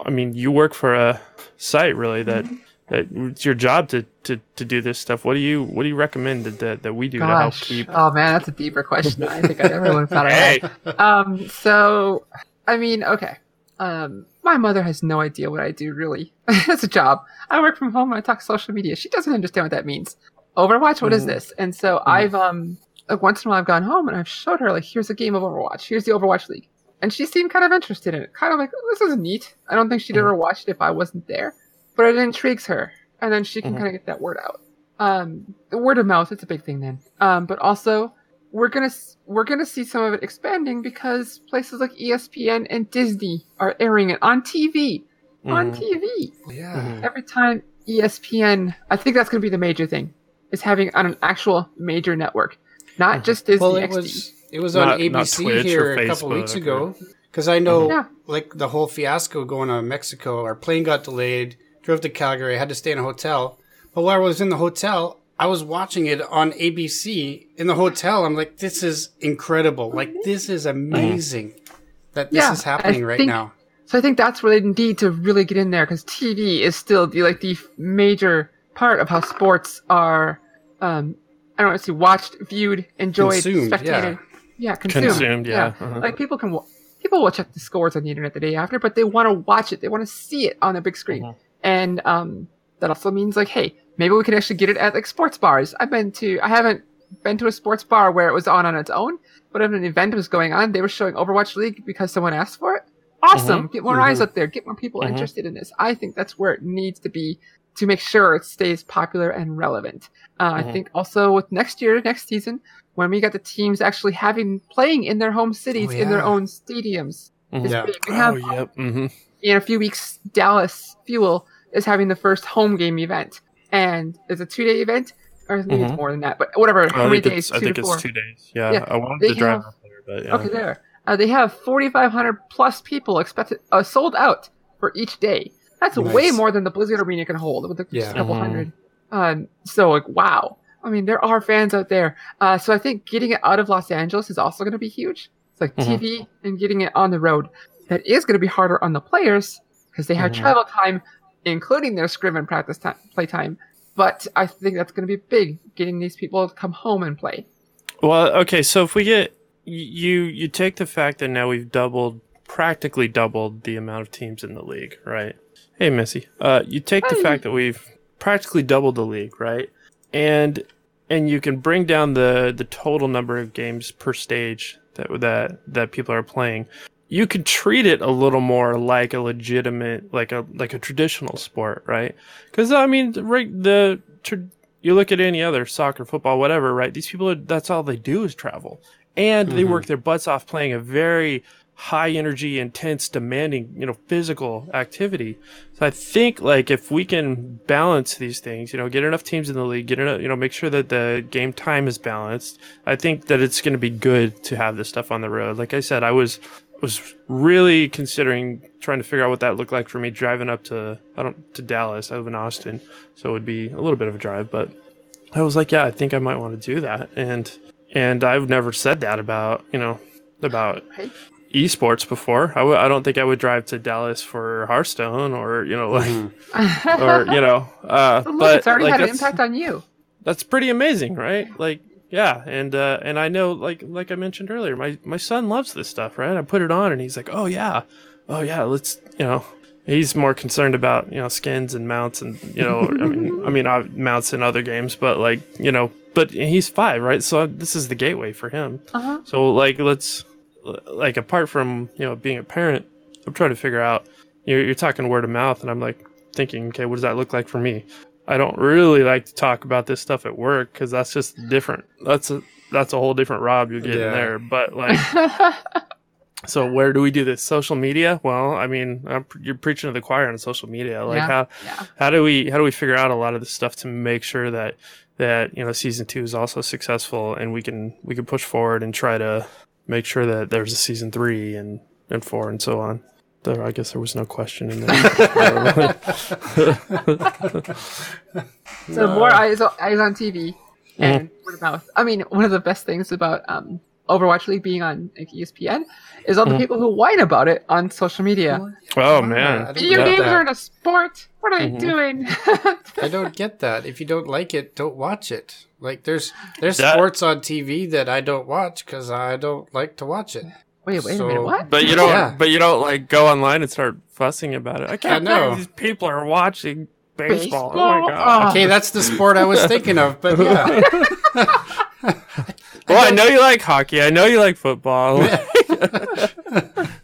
I mean, you work for a site, really. That mm-hmm. that it's your job to, to, to do this stuff. What do you what do you recommend that that we do Gosh. to help keep? Oh man, that's a deeper question. I think I never would have thought of that. Um, so I mean, okay. Um, my mother has no idea what I do. Really, it's a job. I work from home. And I talk social media. She doesn't understand what that means. Overwatch, what mm-hmm. is this? And so mm-hmm. I've um like once in a while I've gone home and I've showed her like here's a game of Overwatch. Here's the Overwatch League. And she seemed kind of interested in it. Kind of like, oh, this is neat. I don't think she'd ever watched it if I wasn't there. But it intrigues her. And then she can mm-hmm. kind of get that word out. Um, the word of mouth, it's a big thing then. Um, but also, we're going to we're gonna see some of it expanding because places like E S P N and Disney are airing it on T V. Mm-hmm. On T V. Yeah. Mm-hmm. Every time E S P N, I think that's going to be the major thing, is having it on an actual major network. Not mm-hmm. just Disney well, it X D. Was- It was not, on A B C here a couple weeks ago because I know yeah. like the whole fiasco going on in Mexico. Our plane got delayed, drove to Calgary, had to stay in a hotel. But while I was in the hotel, I was watching it on A B C in the hotel. I'm like, this is incredible. Like, this is amazing that this yeah, is happening I right think, now. So I think that's where they need to really get in there because T V is still the, like the major part of how sports are, um, I don't know, it's watched, viewed, enjoyed, consumed, spectated. Yeah. Yeah, consumed. consumed yeah, yeah. Uh-huh. Like people can w- people will check the scores on the internet the day after, but they want to watch it. They want to see it on the big screen, uh-huh. and um, that also means like, hey, maybe we can actually get it at like sports bars. I've been to, I haven't been to a sports bar where it was on on its own, but if an event was going on, they were showing Overwatch League because someone asked for it. Awesome, uh-huh. get more uh-huh. eyes up there, get more people uh-huh. interested in this. I think that's where it needs to be to make sure it stays popular and relevant. Uh, uh-huh. I think also with next year, next season. When we got the teams actually having playing in their home cities, oh, yeah. in their own stadiums. Mm-hmm. Yeah. We have, oh, yep. Mm-hmm. In a few weeks, Dallas Fuel is having the first home game event. And it's a two-day event. Or I think mm-hmm. it's more than that. But whatever, well, three days, two I think to it's four. two days. Yeah, yeah. I wanted to drive up there. But yeah. Okay, there. Uh, they have forty-five hundred plus people expected, uh, sold out for each day. That's nice. Way more than the Blizzard Arena can hold with a yeah. couple mm-hmm. hundred. Um, so, like, wow. I mean, there are fans out there. Uh, so I think getting it out of Los Angeles is also going to be huge. It's like mm-hmm. T V and getting it on the road. That is going to be harder on the players because they have mm-hmm. travel time, including their scrim and practice time, play time. But I think that's going to be big, getting these people to come home and play. Well, okay, so if we get... You you take the fact that now we've doubled, practically doubled the amount of teams in the league, right? Hey, Missy. Uh, you take Hi. the fact that we've practically doubled the league, right? And and you can bring down the, the total number of games per stage that that that people are playing. You could treat it a little more like a legitimate, like a like a traditional sport, right? Because I mean, right the. Tra- You look at any other soccer, football, whatever, right? These people, are, that's all they do is travel. And mm-hmm. they work their butts off playing a very high energy, intense, demanding, you know, physical activity. So I think, like, if we can balance these things, you know, get enough teams in the league, get enough, you know, make sure that the game time is balanced. I think that it's going to be good to have this stuff on the road. Like I said, I was was really considering trying to figure out what that looked like for me driving up to I don't to Dallas. I live in Austin, so it would be a little bit of a drive, but I was like, yeah, I think I might want to do that. And and I've never said that about, you know, about right. esports before. I, w- I don't think I would drive to Dallas for Hearthstone or, you know, like mm. or, you know, uh well, look, but it's already like, had an impact on you. That's pretty amazing, right? Like Yeah, and uh, and I know, like like I mentioned earlier, my, my son loves this stuff, right? I put it on, and he's like, oh, yeah, oh, yeah, let's, you know. He's more concerned about, you know, skins and mounts and, you know, I mean, I mean uh, mounts in other games, but, like, you know, but he's five, right? So this is the gateway for him. Uh-huh. So, like, let's, like, apart from, you know, being a parent, I'm trying to figure out, you're, you're talking word of mouth, and I'm, like, thinking, okay, what does that look like for me? I don't really like to talk about this stuff at work because that's just different. That's a that's a whole different Rob you're getting yeah. there. But like, so where do we do this? Social media? Well, I mean, I'm, you're preaching to the choir on social media. Like yeah. how yeah. how do we how do we figure out a lot of this stuff to make sure that that you know season two is also successful and we can we can push forward and try to make sure that there's a season three and, and four and so on. There, I guess there was no question in there. So no. more eyes, eyes on T V and mm-hmm. word of mouth. I mean, one of the best things about um, Overwatch League being on like, E S P N is all the mm-hmm. people who whine about it on social media. What? Oh, man. Video games aren't a sport. What are mm-hmm. they doing? I don't get that. If you don't like it, don't watch it. Like, there's, there's that- sports on T V that I don't watch because I don't like to watch it. Wait, wait so, a minute, what? But you don't, yeah. but you don't like go online and start fussing about it. I can't know these people are watching baseball. baseball? Oh my god! Oh. Okay, that's the sport I was thinking of, but yeah. Well, I know you like hockey. I know you like football. But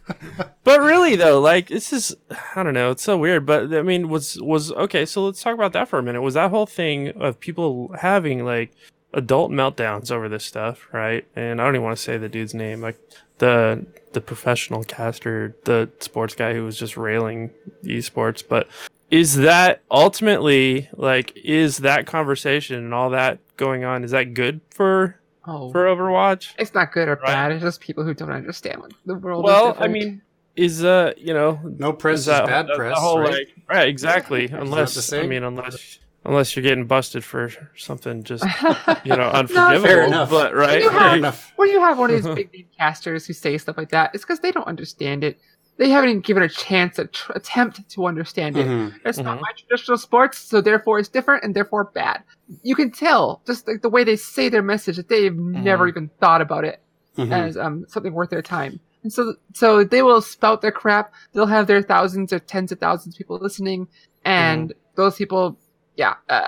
really, though, like this is, I don't know, it's so weird. But I mean, was was okay? So let's talk about that for a minute. Was that whole thing of people having like adult meltdowns over this stuff, right? And I don't even want to say the dude's name, like. the the professional caster, the sports guy who was just railing esports, but is that ultimately like is that conversation and all that going on, is that good for oh, for Overwatch? It's not good or right? bad, it's just people who don't understand what the world well, is different. I mean is uh you know no press is, that, is bad that, press, that whole, right? Like, right, exactly. Unless I mean unless Unless you're getting busted for something just, you know, unforgivable. Fair enough. But, right? When you, have, Fair enough. when you have one of these big name casters who say stuff like that, it's because they don't understand it. They haven't even given a chance, a tr- attempt to understand it. Mm-hmm. It's mm-hmm. not my traditional sports, so therefore it's different and therefore bad. You can tell, just like the way they say their message, that they've mm-hmm. never even thought about it mm-hmm. as um, something worth their time. And so, so they will spout their crap. They'll have their thousands or tens of thousands of people listening, and mm-hmm. those people... Yeah, uh,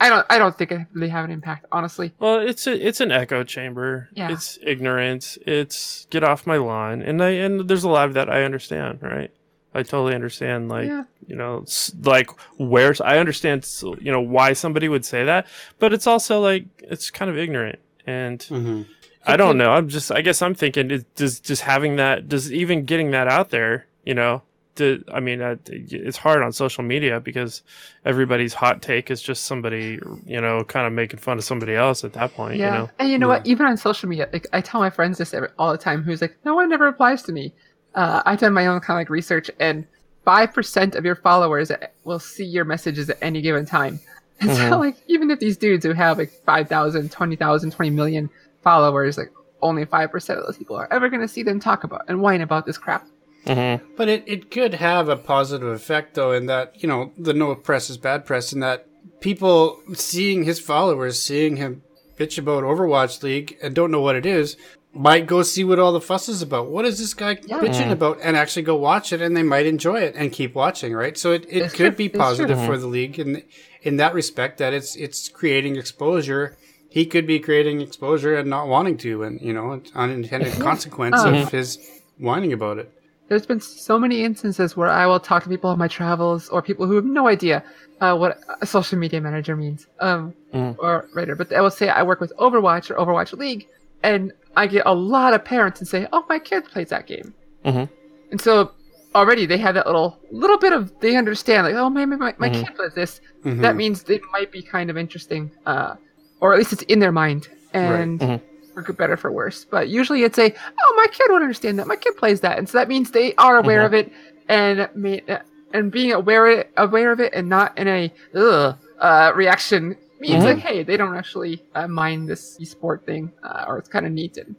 I don't. I don't think it really have an impact, honestly. Well, it's a, it's an echo chamber. Yeah. It's ignorance. It's get off my lawn, and I and there's a lot of that I understand, right? I totally understand, like yeah. you know, like where I understand, you know, why somebody would say that, but it's also like it's kind of ignorant, and mm-hmm. I don't know. I'm just. I guess I'm thinking. It, does just having that? Does even getting that out there? You know. To, I mean, uh, it's hard on social media because everybody's hot take is just somebody, you know, kind of making fun of somebody else at that point. Yeah. You know? And you know yeah. what? Even on social media, like I tell my friends this every, all the time, who's like, no one ever replies to me. Uh, I've done my own kind of like research, and five percent of your followers will see your messages at any given time. And mm-hmm. so, like, even if these dudes who have, like, five thousand, twenty thousand, twenty million followers, like, only five percent of those people are ever going to see them talk about and whine about this crap. Mm-hmm. But it, it could have a positive effect, though, in that, you know, the no press is bad press, in that people seeing his followers, seeing him bitch about Overwatch League and don't know what it is, might go see what all the fuss is about. What is this guy yeah. bitching about? And actually go watch it, and they might enjoy it and keep watching, right? So it, it could be positive for the league in, in that respect, that it's it's creating exposure. He could be creating exposure and not wanting to, and, you know, unintended consequence oh. of his whining about it. There's been so many instances where I will talk to people on my travels or people who have no idea uh, what a social media manager means um, mm. or writer. But I will say I work with Overwatch or Overwatch League, and I get a lot of parents and say, oh, my kid plays that game. Mm-hmm. And so already they have that little little bit of, they understand, like, oh, maybe my, my mm-hmm. kid plays this. Mm-hmm. That means they might be kind of interesting, uh, or at least it's in their mind. And... Right. Mm-hmm. for better for worse, but usually it's a oh my kid would understand that, my kid plays that, and so that means they are aware mm-hmm. of it, and may, uh, and being aware aware of it and not in a ugh, uh reaction means mm-hmm. like, hey, they don't actually uh, mind this esport thing, uh, or it's kind of needed.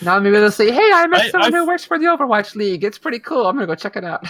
Now maybe they'll say, hey, I met I, someone I've... who works for the Overwatch League, it's pretty cool, I'm gonna go check it out.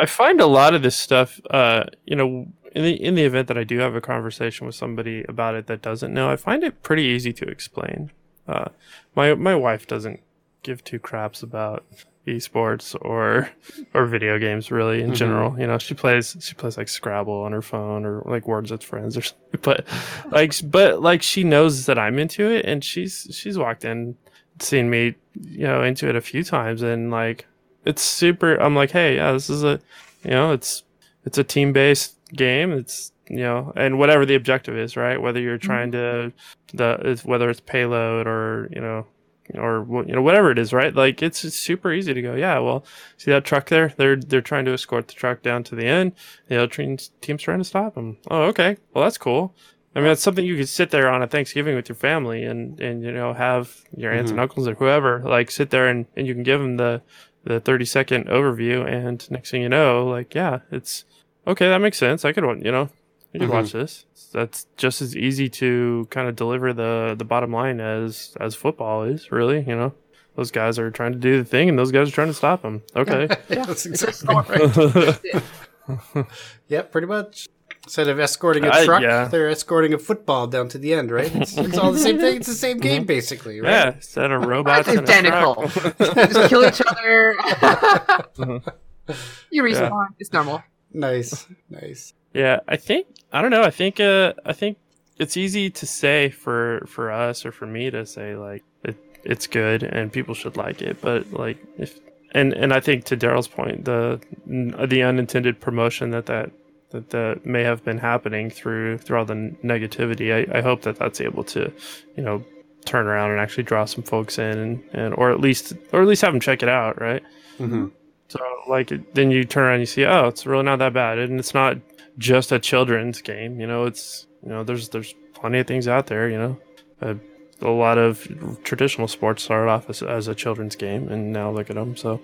I find a lot of this stuff, uh, you know, in the in the event that I do have a conversation with somebody about it that doesn't know, I find it pretty easy to explain. Uh, my my wife doesn't give two craps about esports or or video games really in mm-hmm. general. You know, she plays she plays like Scrabble on her phone or like Words with Friends or something. But like but like she knows that I'm into it, and she's she's walked in, seen me, you know, into it a few times, and like. It's super. I'm like, hey, yeah, this is a, you know, it's it's a team based game. It's, you know, and whatever the objective is, right? Whether you're trying to the whether it's payload or you know, or you know whatever it is, right? Like it's, it's super easy to go. Yeah, well, see that truck there? They're they're trying to escort the truck down to the end. The other team's trying to stop them. Oh, okay. Well, that's cool. I mean, it's something you could sit there on a Thanksgiving with your family and, and you know, have your aunts mm-hmm. and uncles or whoever like sit there and, and you can give them the. the thirty second overview, and next thing you know, like, yeah, it's okay. That makes sense. I could, you know, you could mm-hmm. watch this. That's just as easy to kind of deliver the, the bottom line as, as football is really, you know, those guys are trying to do the thing and those guys are trying to stop them. Okay. Yeah, that's exactly right. Yeah, pretty much. Instead of escorting a truck, uh, yeah. they're escorting a football down to the end, right? It's, it's all the same thing. It's the same game, basically, right? Yeah, instead of robots and identical. A truck. Just kill each other. You respawn. Yeah. It's normal. Nice, nice. Yeah, I think I don't know. I think uh, I think it's easy to say for for us or for me to say like it, it's good and people should like it, but like if and and I think to Daryl's point, the the unintended promotion that that. That, that may have been happening through through all the negativity. I, I hope that that's able to, you know, turn around and actually draw some folks in, and, and or at least or at least have them check it out, right? Mm-hmm. So like then you turn around and you see, oh, it's really not that bad, and it's not just a children's game. You know, it's you know there's there's plenty of things out there. You know, a, a lot of traditional sports started off as, as a children's game, and now look at them. So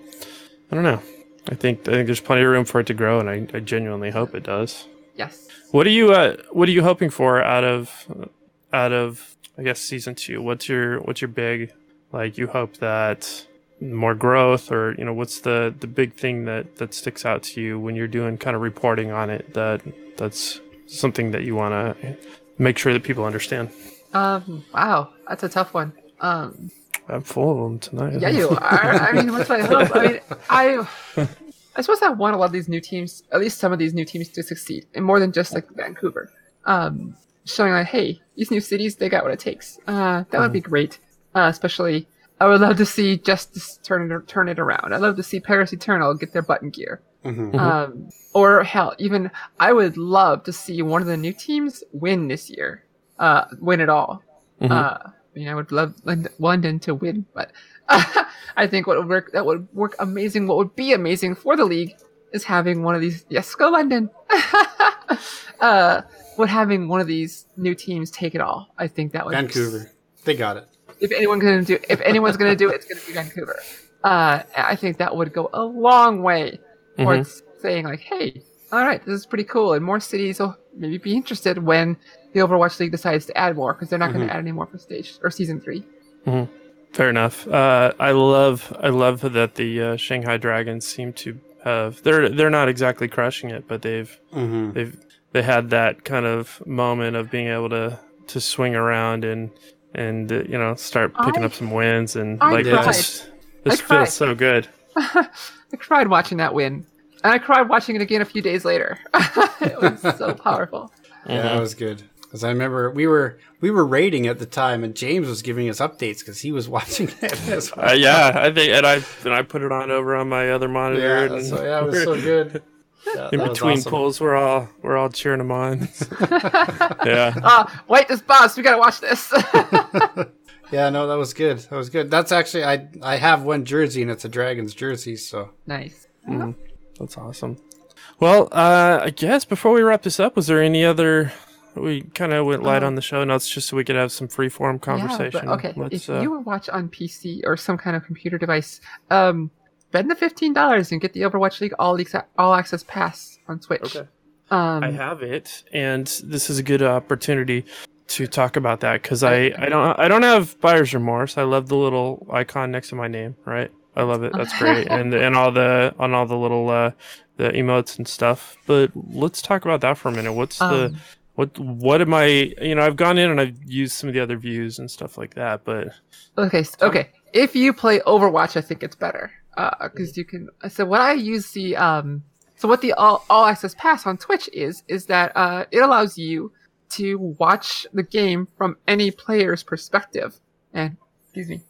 I don't know. I think I think there's plenty of room for it to grow, and I, I genuinely hope it does. Yes. What are you uh, What are you hoping for out of out of I guess season two? What's your What's your big like? You hope that more growth, or you know, what's the, the big thing that, that sticks out to you when you're doing kind of reporting on it? That that's something that you want to make sure that people understand. Um. Wow, that's a tough one. Um. I'm full of them tonight. Yeah, you are. I mean, what's my hope? I mean, I, I suppose I want a lot of these new teams, at least some of these new teams, to succeed, and more than just like Vancouver, um, showing like, hey, these new cities, they got what it takes. Uh, that mm. would be great. Uh, especially, I would love to see Justice turn it turn it around. I'd love to see Paris Eternal get their button gear. Mm-hmm. Um, or hell, even I would love to see one of the new teams win this year. Uh, win it all. Mm-hmm. Uh. I mean, I would love London to win, but uh, I think what would work that would work amazing. What would be amazing for the league is having one of these. Yes, go London. uh, would having one of these new teams take it all. I think that would Vancouver. Be, they got it. If anyone gonna do, if anyone's gonna do it, it's gonna be Vancouver. Uh, I think that would go a long way towards mm-hmm. saying like, hey, all right, this is pretty cool, and more cities will maybe be interested when the Overwatch League decides to add more, because they're not mm-hmm. going to add any more for stage or season three. Mm-hmm. Fair enough. Uh, I love, I love that the uh, Shanghai Dragons seem to have. They're they're not exactly crushing it, but they've mm-hmm. they've they had that kind of moment of being able to to swing around and and uh, you know start picking I, up some wins and I like cried. it just this feels so good. I cried watching that win. And I cried watching it again a few days later. It was so powerful. Yeah, that was good. Because I remember we were we were raiding at the time, and James was giving us updates because he was watching it as well. Uh, yeah, I think, and I and I put it on over on my other monitor. Yeah, and so, yeah it was so good. Yeah, in between awesome. pulls, we're all we're all cheering him on. Yeah. Uh, wait, this boss, we gotta watch this. Yeah, no, that was good. That was good. That's actually I I have one jersey, and it's a Dragons jersey. So nice. Mm. That's awesome. Well, uh, I guess before we wrap this up, was there any other... We kind of went light uh, on the show notes just so we could have some free-form conversation. Yeah, but, okay, Let's, if uh, you would watch on P C or some kind of computer device, um, spend the fifteen dollars and get the Overwatch League All, League, all Access Pass on Switch. Okay. Um, I have it, and this is a good opportunity to talk about that, because I, I, I, don't, I don't have buyer's remorse. I love the little icon next to my name, right? I love it. That's great, and and all the on all the little uh, the emotes and stuff. But let's talk about that for a minute. What's um, the what what am I? You know, I've gone in and I've used some of the other views and stuff like that. But okay, so, okay. If you play Overwatch, I think it's better because uh, you can. So what I use the um so what the all, all access pass on Twitch is is that uh it allows you to watch the game from any player's perspective. And excuse me.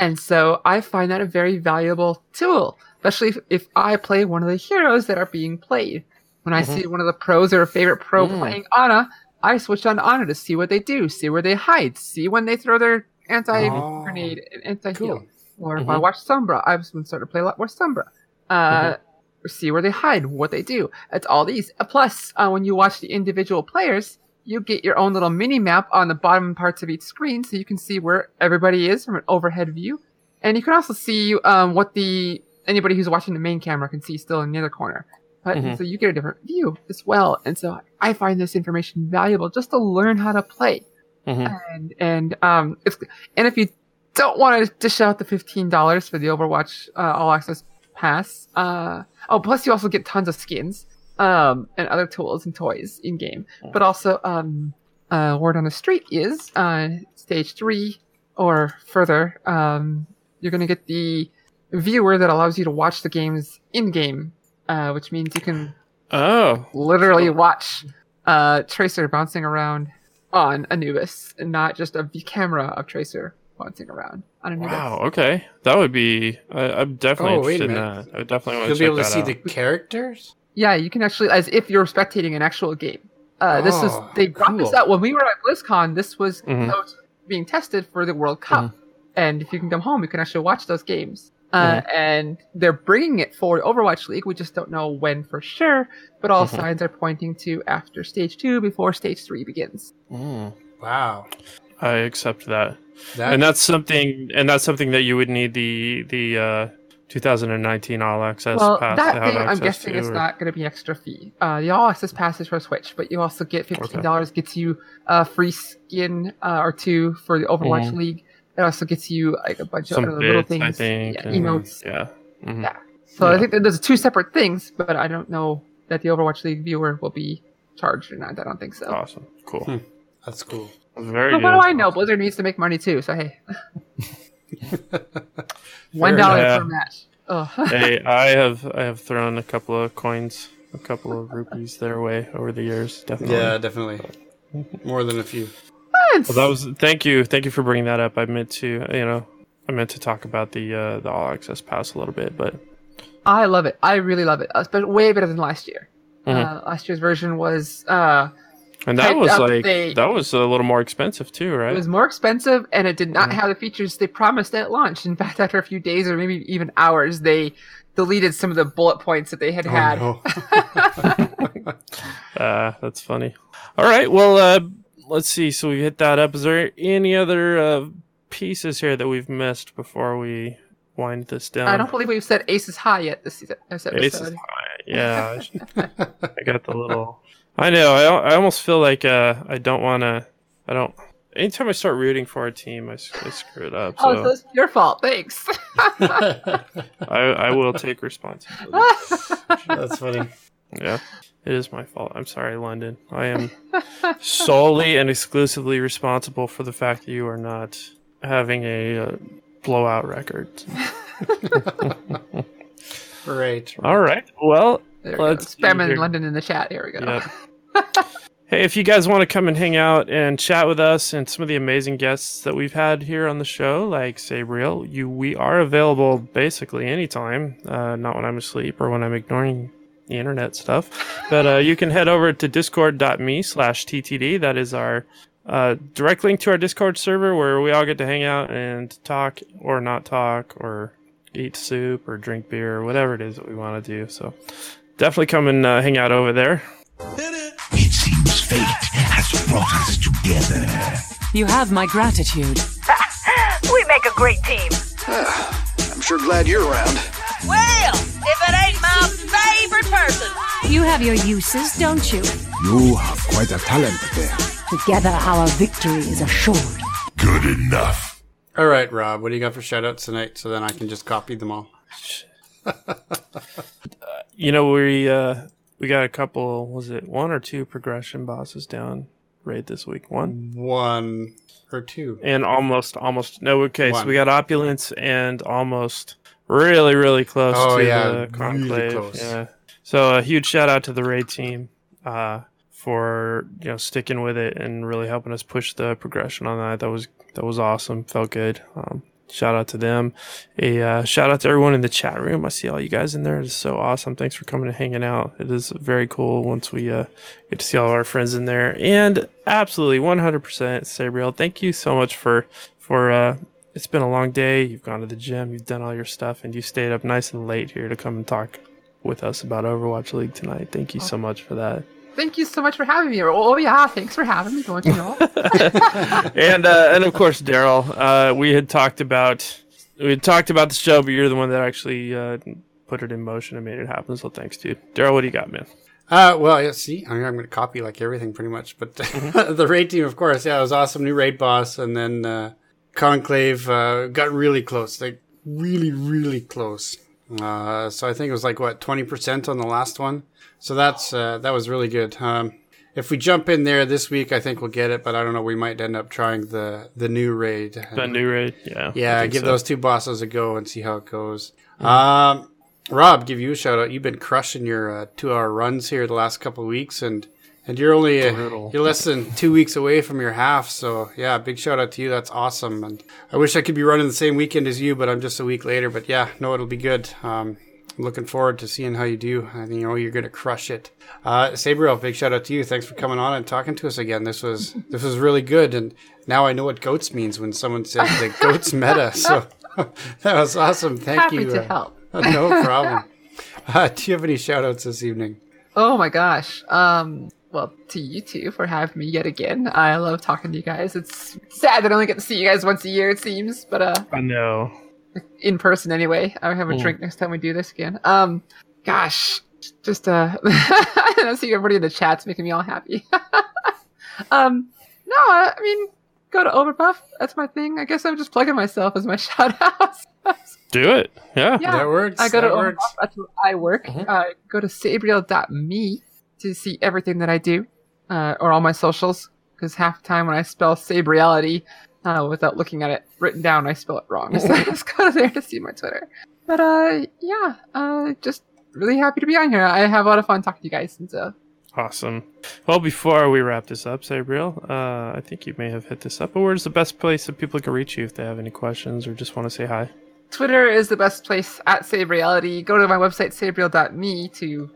And so I find that a very valuable tool, especially if, if I play one of the heroes that are being played. When I mm-hmm. see one of the pros or a favorite pro mm. playing Ana, I switch on to Ana to see what they do, see where they hide, see when they throw their anti-grenade oh, and anti-heal. Cool. Or mm-hmm. if I watch Sombra, I've been starting to play a lot more Sombra. Uh, mm-hmm. See where they hide, what they do. It's all these. Plus, uh, when you watch the individual players, you get your own little mini-map on the bottom parts of each screen so you can see where everybody is from an overhead view. And you can also see um, what the anybody who's watching the main camera can see still in the other corner. But mm-hmm. So you get a different view as well. And so I find this information valuable just to learn how to play. Mm-hmm. And and um, it's, and if you don't want to dish out the fifteen dollars for the Overwatch uh, All Access Pass, uh, oh, plus you also get tons of skins. Um, and other tools and toys in game, but also um, uh, word on the street is uh, stage three or further. Um, you're going to get the viewer that allows you to watch the games in game, uh, which means you can oh literally watch uh, Tracer bouncing around on Anubis, and not just a camera of Tracer bouncing around on Anubis. Wow. Okay, that would be. Uh, I'm definitely oh, interested in that. I definitely want to check that out. You'll be able to see out. the characters. Yeah, you can actually, as if you're spectating an actual game. Uh, this is oh, they brought cool. this out when we were at BlizzCon. This was mm-hmm. being tested for the World Cup, mm-hmm. and if you can come home, you can actually watch those games. Uh, mm-hmm. And they're bringing it for Overwatch League. We just don't know when for sure, but all mm-hmm. signs are pointing to after stage two, before stage three begins. Mm. Wow, I accept that, that's... and that's something, and that's something that you would need the the. Uh... two thousand nineteen All Access well, Pass. That thing, I'm guessing it's or... not going to be extra fee. Uh, the All Access Pass is for Switch, but you also get fifteen dollars, okay. gets you a free skin uh, or two for the Overwatch mm-hmm. League. It also gets you like a bunch Some of other bits, little things. I think, yeah, and, emotes. Yeah. Mm-hmm. yeah. So yeah. I think that those are two separate things, but I don't know that the Overwatch League viewer will be charged or not. I don't think so. Awesome. Cool. Hmm. That's cool. Very but good. What do I know? Blizzard needs to make money too, so hey. One dollar per match. Oh. Hey, I have I have thrown a couple of coins, a couple of rupees their way over the years. Definitely. Yeah, definitely. More than a few. Well, that was thank you, thank you for bringing that up. I meant to, you know, I meant to talk about the uh, the All Access Pass a little bit, but I love it. I really love it. It's been way better than last year. Mm-hmm. Uh, last year's version was. Uh, And that was like they, that was a little more expensive too, right? It was more expensive, and it did not mm. have the features they promised at launch. In fact, after a few days or maybe even hours, they deleted some of the bullet points that they had oh, had. No. uh, that's funny. All right, well, uh, let's see. So we hit that up. Is there any other uh, pieces here that we've missed before we wind this down? I don't believe we've said Ace is High yet this season. I've said Ace is High. Yeah, I, should, I got the little. I know. I I almost feel like uh I don't want to. I don't. Anytime I start rooting for a team, I, I screw it up. So. Oh, so it's your fault. Thanks. I I will take responsibility. That's funny. Yeah, it is my fault. I'm sorry, London. I am solely and exclusively responsible for the fact that you are not having a uh, blowout record. Right. All right. Well, there let's we spamming London in the chat. Here we go. Yep. Hey, if you guys want to come and hang out and chat with us and some of the amazing guests that we've had here on the show, like Sabriel, you we are available basically anytime, uh, not when I'm asleep or when I'm ignoring the internet stuff. But uh, you can head over to discord dot me slash T T D. That is our uh, direct link to our Discord server where we all get to hang out and talk or not talk or eat soup or drink beer or whatever it is that we want to do. So definitely come and uh, hang out over there. Fate has brought us together. You have my gratitude. We make a great team. I'm sure glad you're around. Well, if it ain't my favorite person. You have your uses, don't you? You have quite a talent there. Together, our victory is assured. Good enough. All right, Rob, what do you got for shoutouts tonight so then I can just copy them all? You know, we... Uh, We got a couple, was it one or two progression bosses down raid this week? One? One or two. And almost, almost, no, okay, one. So we got Opulence and almost really, really close oh, to yeah, the Conclave. Really close. Yeah. So a huge shout out to the raid team uh, for you know sticking with it and really helping us push the progression on that. That was that was awesome. Felt good. Um, Shout out to them. A uh, shout out to everyone in the chat room. I see all you guys in there. It's so awesome. Thanks for coming and hanging out. It is very cool once we uh, get to see all of our friends in there. And absolutely, one hundred percent, Sabriel, thank you so much for, for uh, it's been a long day. You've gone to the gym. You've done all your stuff. And you stayed up nice and late here to come and talk with us about Overwatch League tonight. Thank you so much for that. Thank you so much for having me. Oh, yeah, thanks for having me, don't you know? and, uh, and of course, Daryl, uh, we had talked about we had talked about the show, but you're the one that actually uh, put it in motion and made it happen, so thanks, dude. Daryl, what do you got, man? Uh, well, yeah, see, I mean, I'm going to copy, like, everything pretty much, but mm-hmm. The raid team, of course, yeah, it was awesome. New raid boss, and then uh, Conclave uh, got really close, like, really, really close. Uh, so I think it was like, what, twenty percent on the last one? So that's, uh, that was really good. Um, if we jump in there this week, I think we'll get it, but I don't know. We might end up trying the, the new raid. The new raid. Yeah. Yeah. Give so. those two bosses a go and see how it goes. Mm-hmm. Um, Rob, give you a shout out. You've been crushing your, uh, two hour runs here the last couple of weeks and, and you're only, uh, you're less than two weeks away from your half. So yeah, big shout out to you. That's awesome. And I wish I could be running the same weekend as you, but I'm just a week later, but yeah, no, it'll be good. Um, Looking forward to seeing how you do. I you know you're gonna crush it. Uh, Sabriel, big shout out to you. Thanks for coming on and talking to us again. This was this was really good, and now I know what GOATS means when someone says the GOATS meta. So that was awesome. Thank Happy you. Happy to uh, help. No problem. Uh, do you have any shout outs this evening? Oh my gosh. Um, well, to you two for having me yet again. I love talking to you guys. It's sad that I only get to see you guys once a year, it seems. But uh, I know. In person anyway. I'll have a mm. drink next time we do this again. Um, gosh, just uh, I see everybody in the chat's making me all happy. um, no, I mean, go to Overbuff. That's my thing. I guess I'm just plugging myself as my shout outs. Do it. Yeah. yeah, that works. I go that to works. Overbuff. That's where I work. Mm-hmm. Uh, go to sabriel dot me to see everything that I do uh, or all my socials because half the time when I spell Sabrielity, Uh, without looking at it written down, I spell it wrong. So I just go there to see my Twitter. But uh, yeah, uh, just really happy to be on here. I have a lot of fun talking to you guys. And so. Awesome. Well, before we wrap this up, Sabriel, uh, I think you may have hit this up. But where's the best place that people can reach you if they have any questions or just want to say hi? Twitter is the best place, at Sabrielity. Go to my website, sabriel dot me, to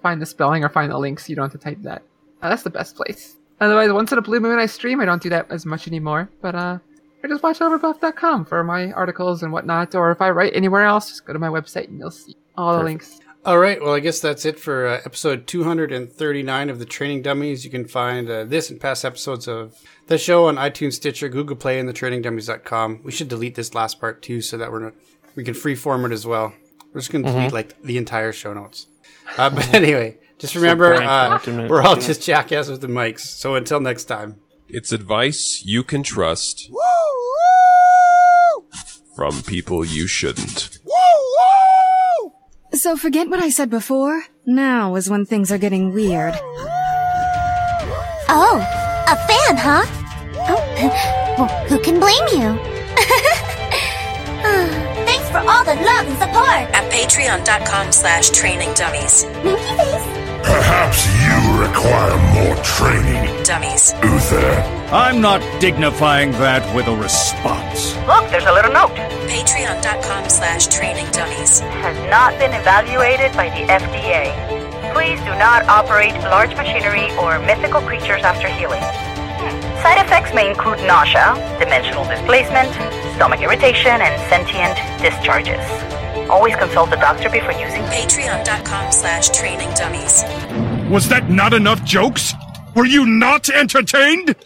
find the spelling or find the links. You don't have to type that. Uh, that's the best place. Otherwise, once in a blue moon, I stream. I don't do that as much anymore. But uh, I just watch overbuff dot com for my articles and whatnot. Or if I write anywhere else, just go to my website and you'll see all the links. All right. Well, I guess that's it for uh, episode two thirty-nine of The Training Dummies. You can find uh, this and past episodes of the show on iTunes, Stitcher, Google Play, and the training dummies dot com. We should delete this last part, too, so that we're not, we can freeform it as well. We're just going to delete mm-hmm. like the entire show notes. Uh, but anyway, just remember, uh, we're all just jackasses with the mics. So until next time. It's advice you can trust. Woo, woo! From people you shouldn't. Woo, woo! So forget what I said before. Now is when things are getting weird. Oh, a fan, huh? Oh, well, who can blame you? Thanks for all the love and support at patreon.com slash training dummies. Monkey face. Perhaps you require more training. Dummies. Uther. I'm not dignifying that with a response. Look, there's a little note. Patreon.com slash training dummies. Has not been evaluated by the F D A. Please do not operate large machinery or mythical creatures after healing. Side effects may include nausea, dimensional displacement, stomach irritation, and sentient discharges. Always consult the doctor before using patreon.com slash training dummies. Was that not enough jokes? Were you not entertained?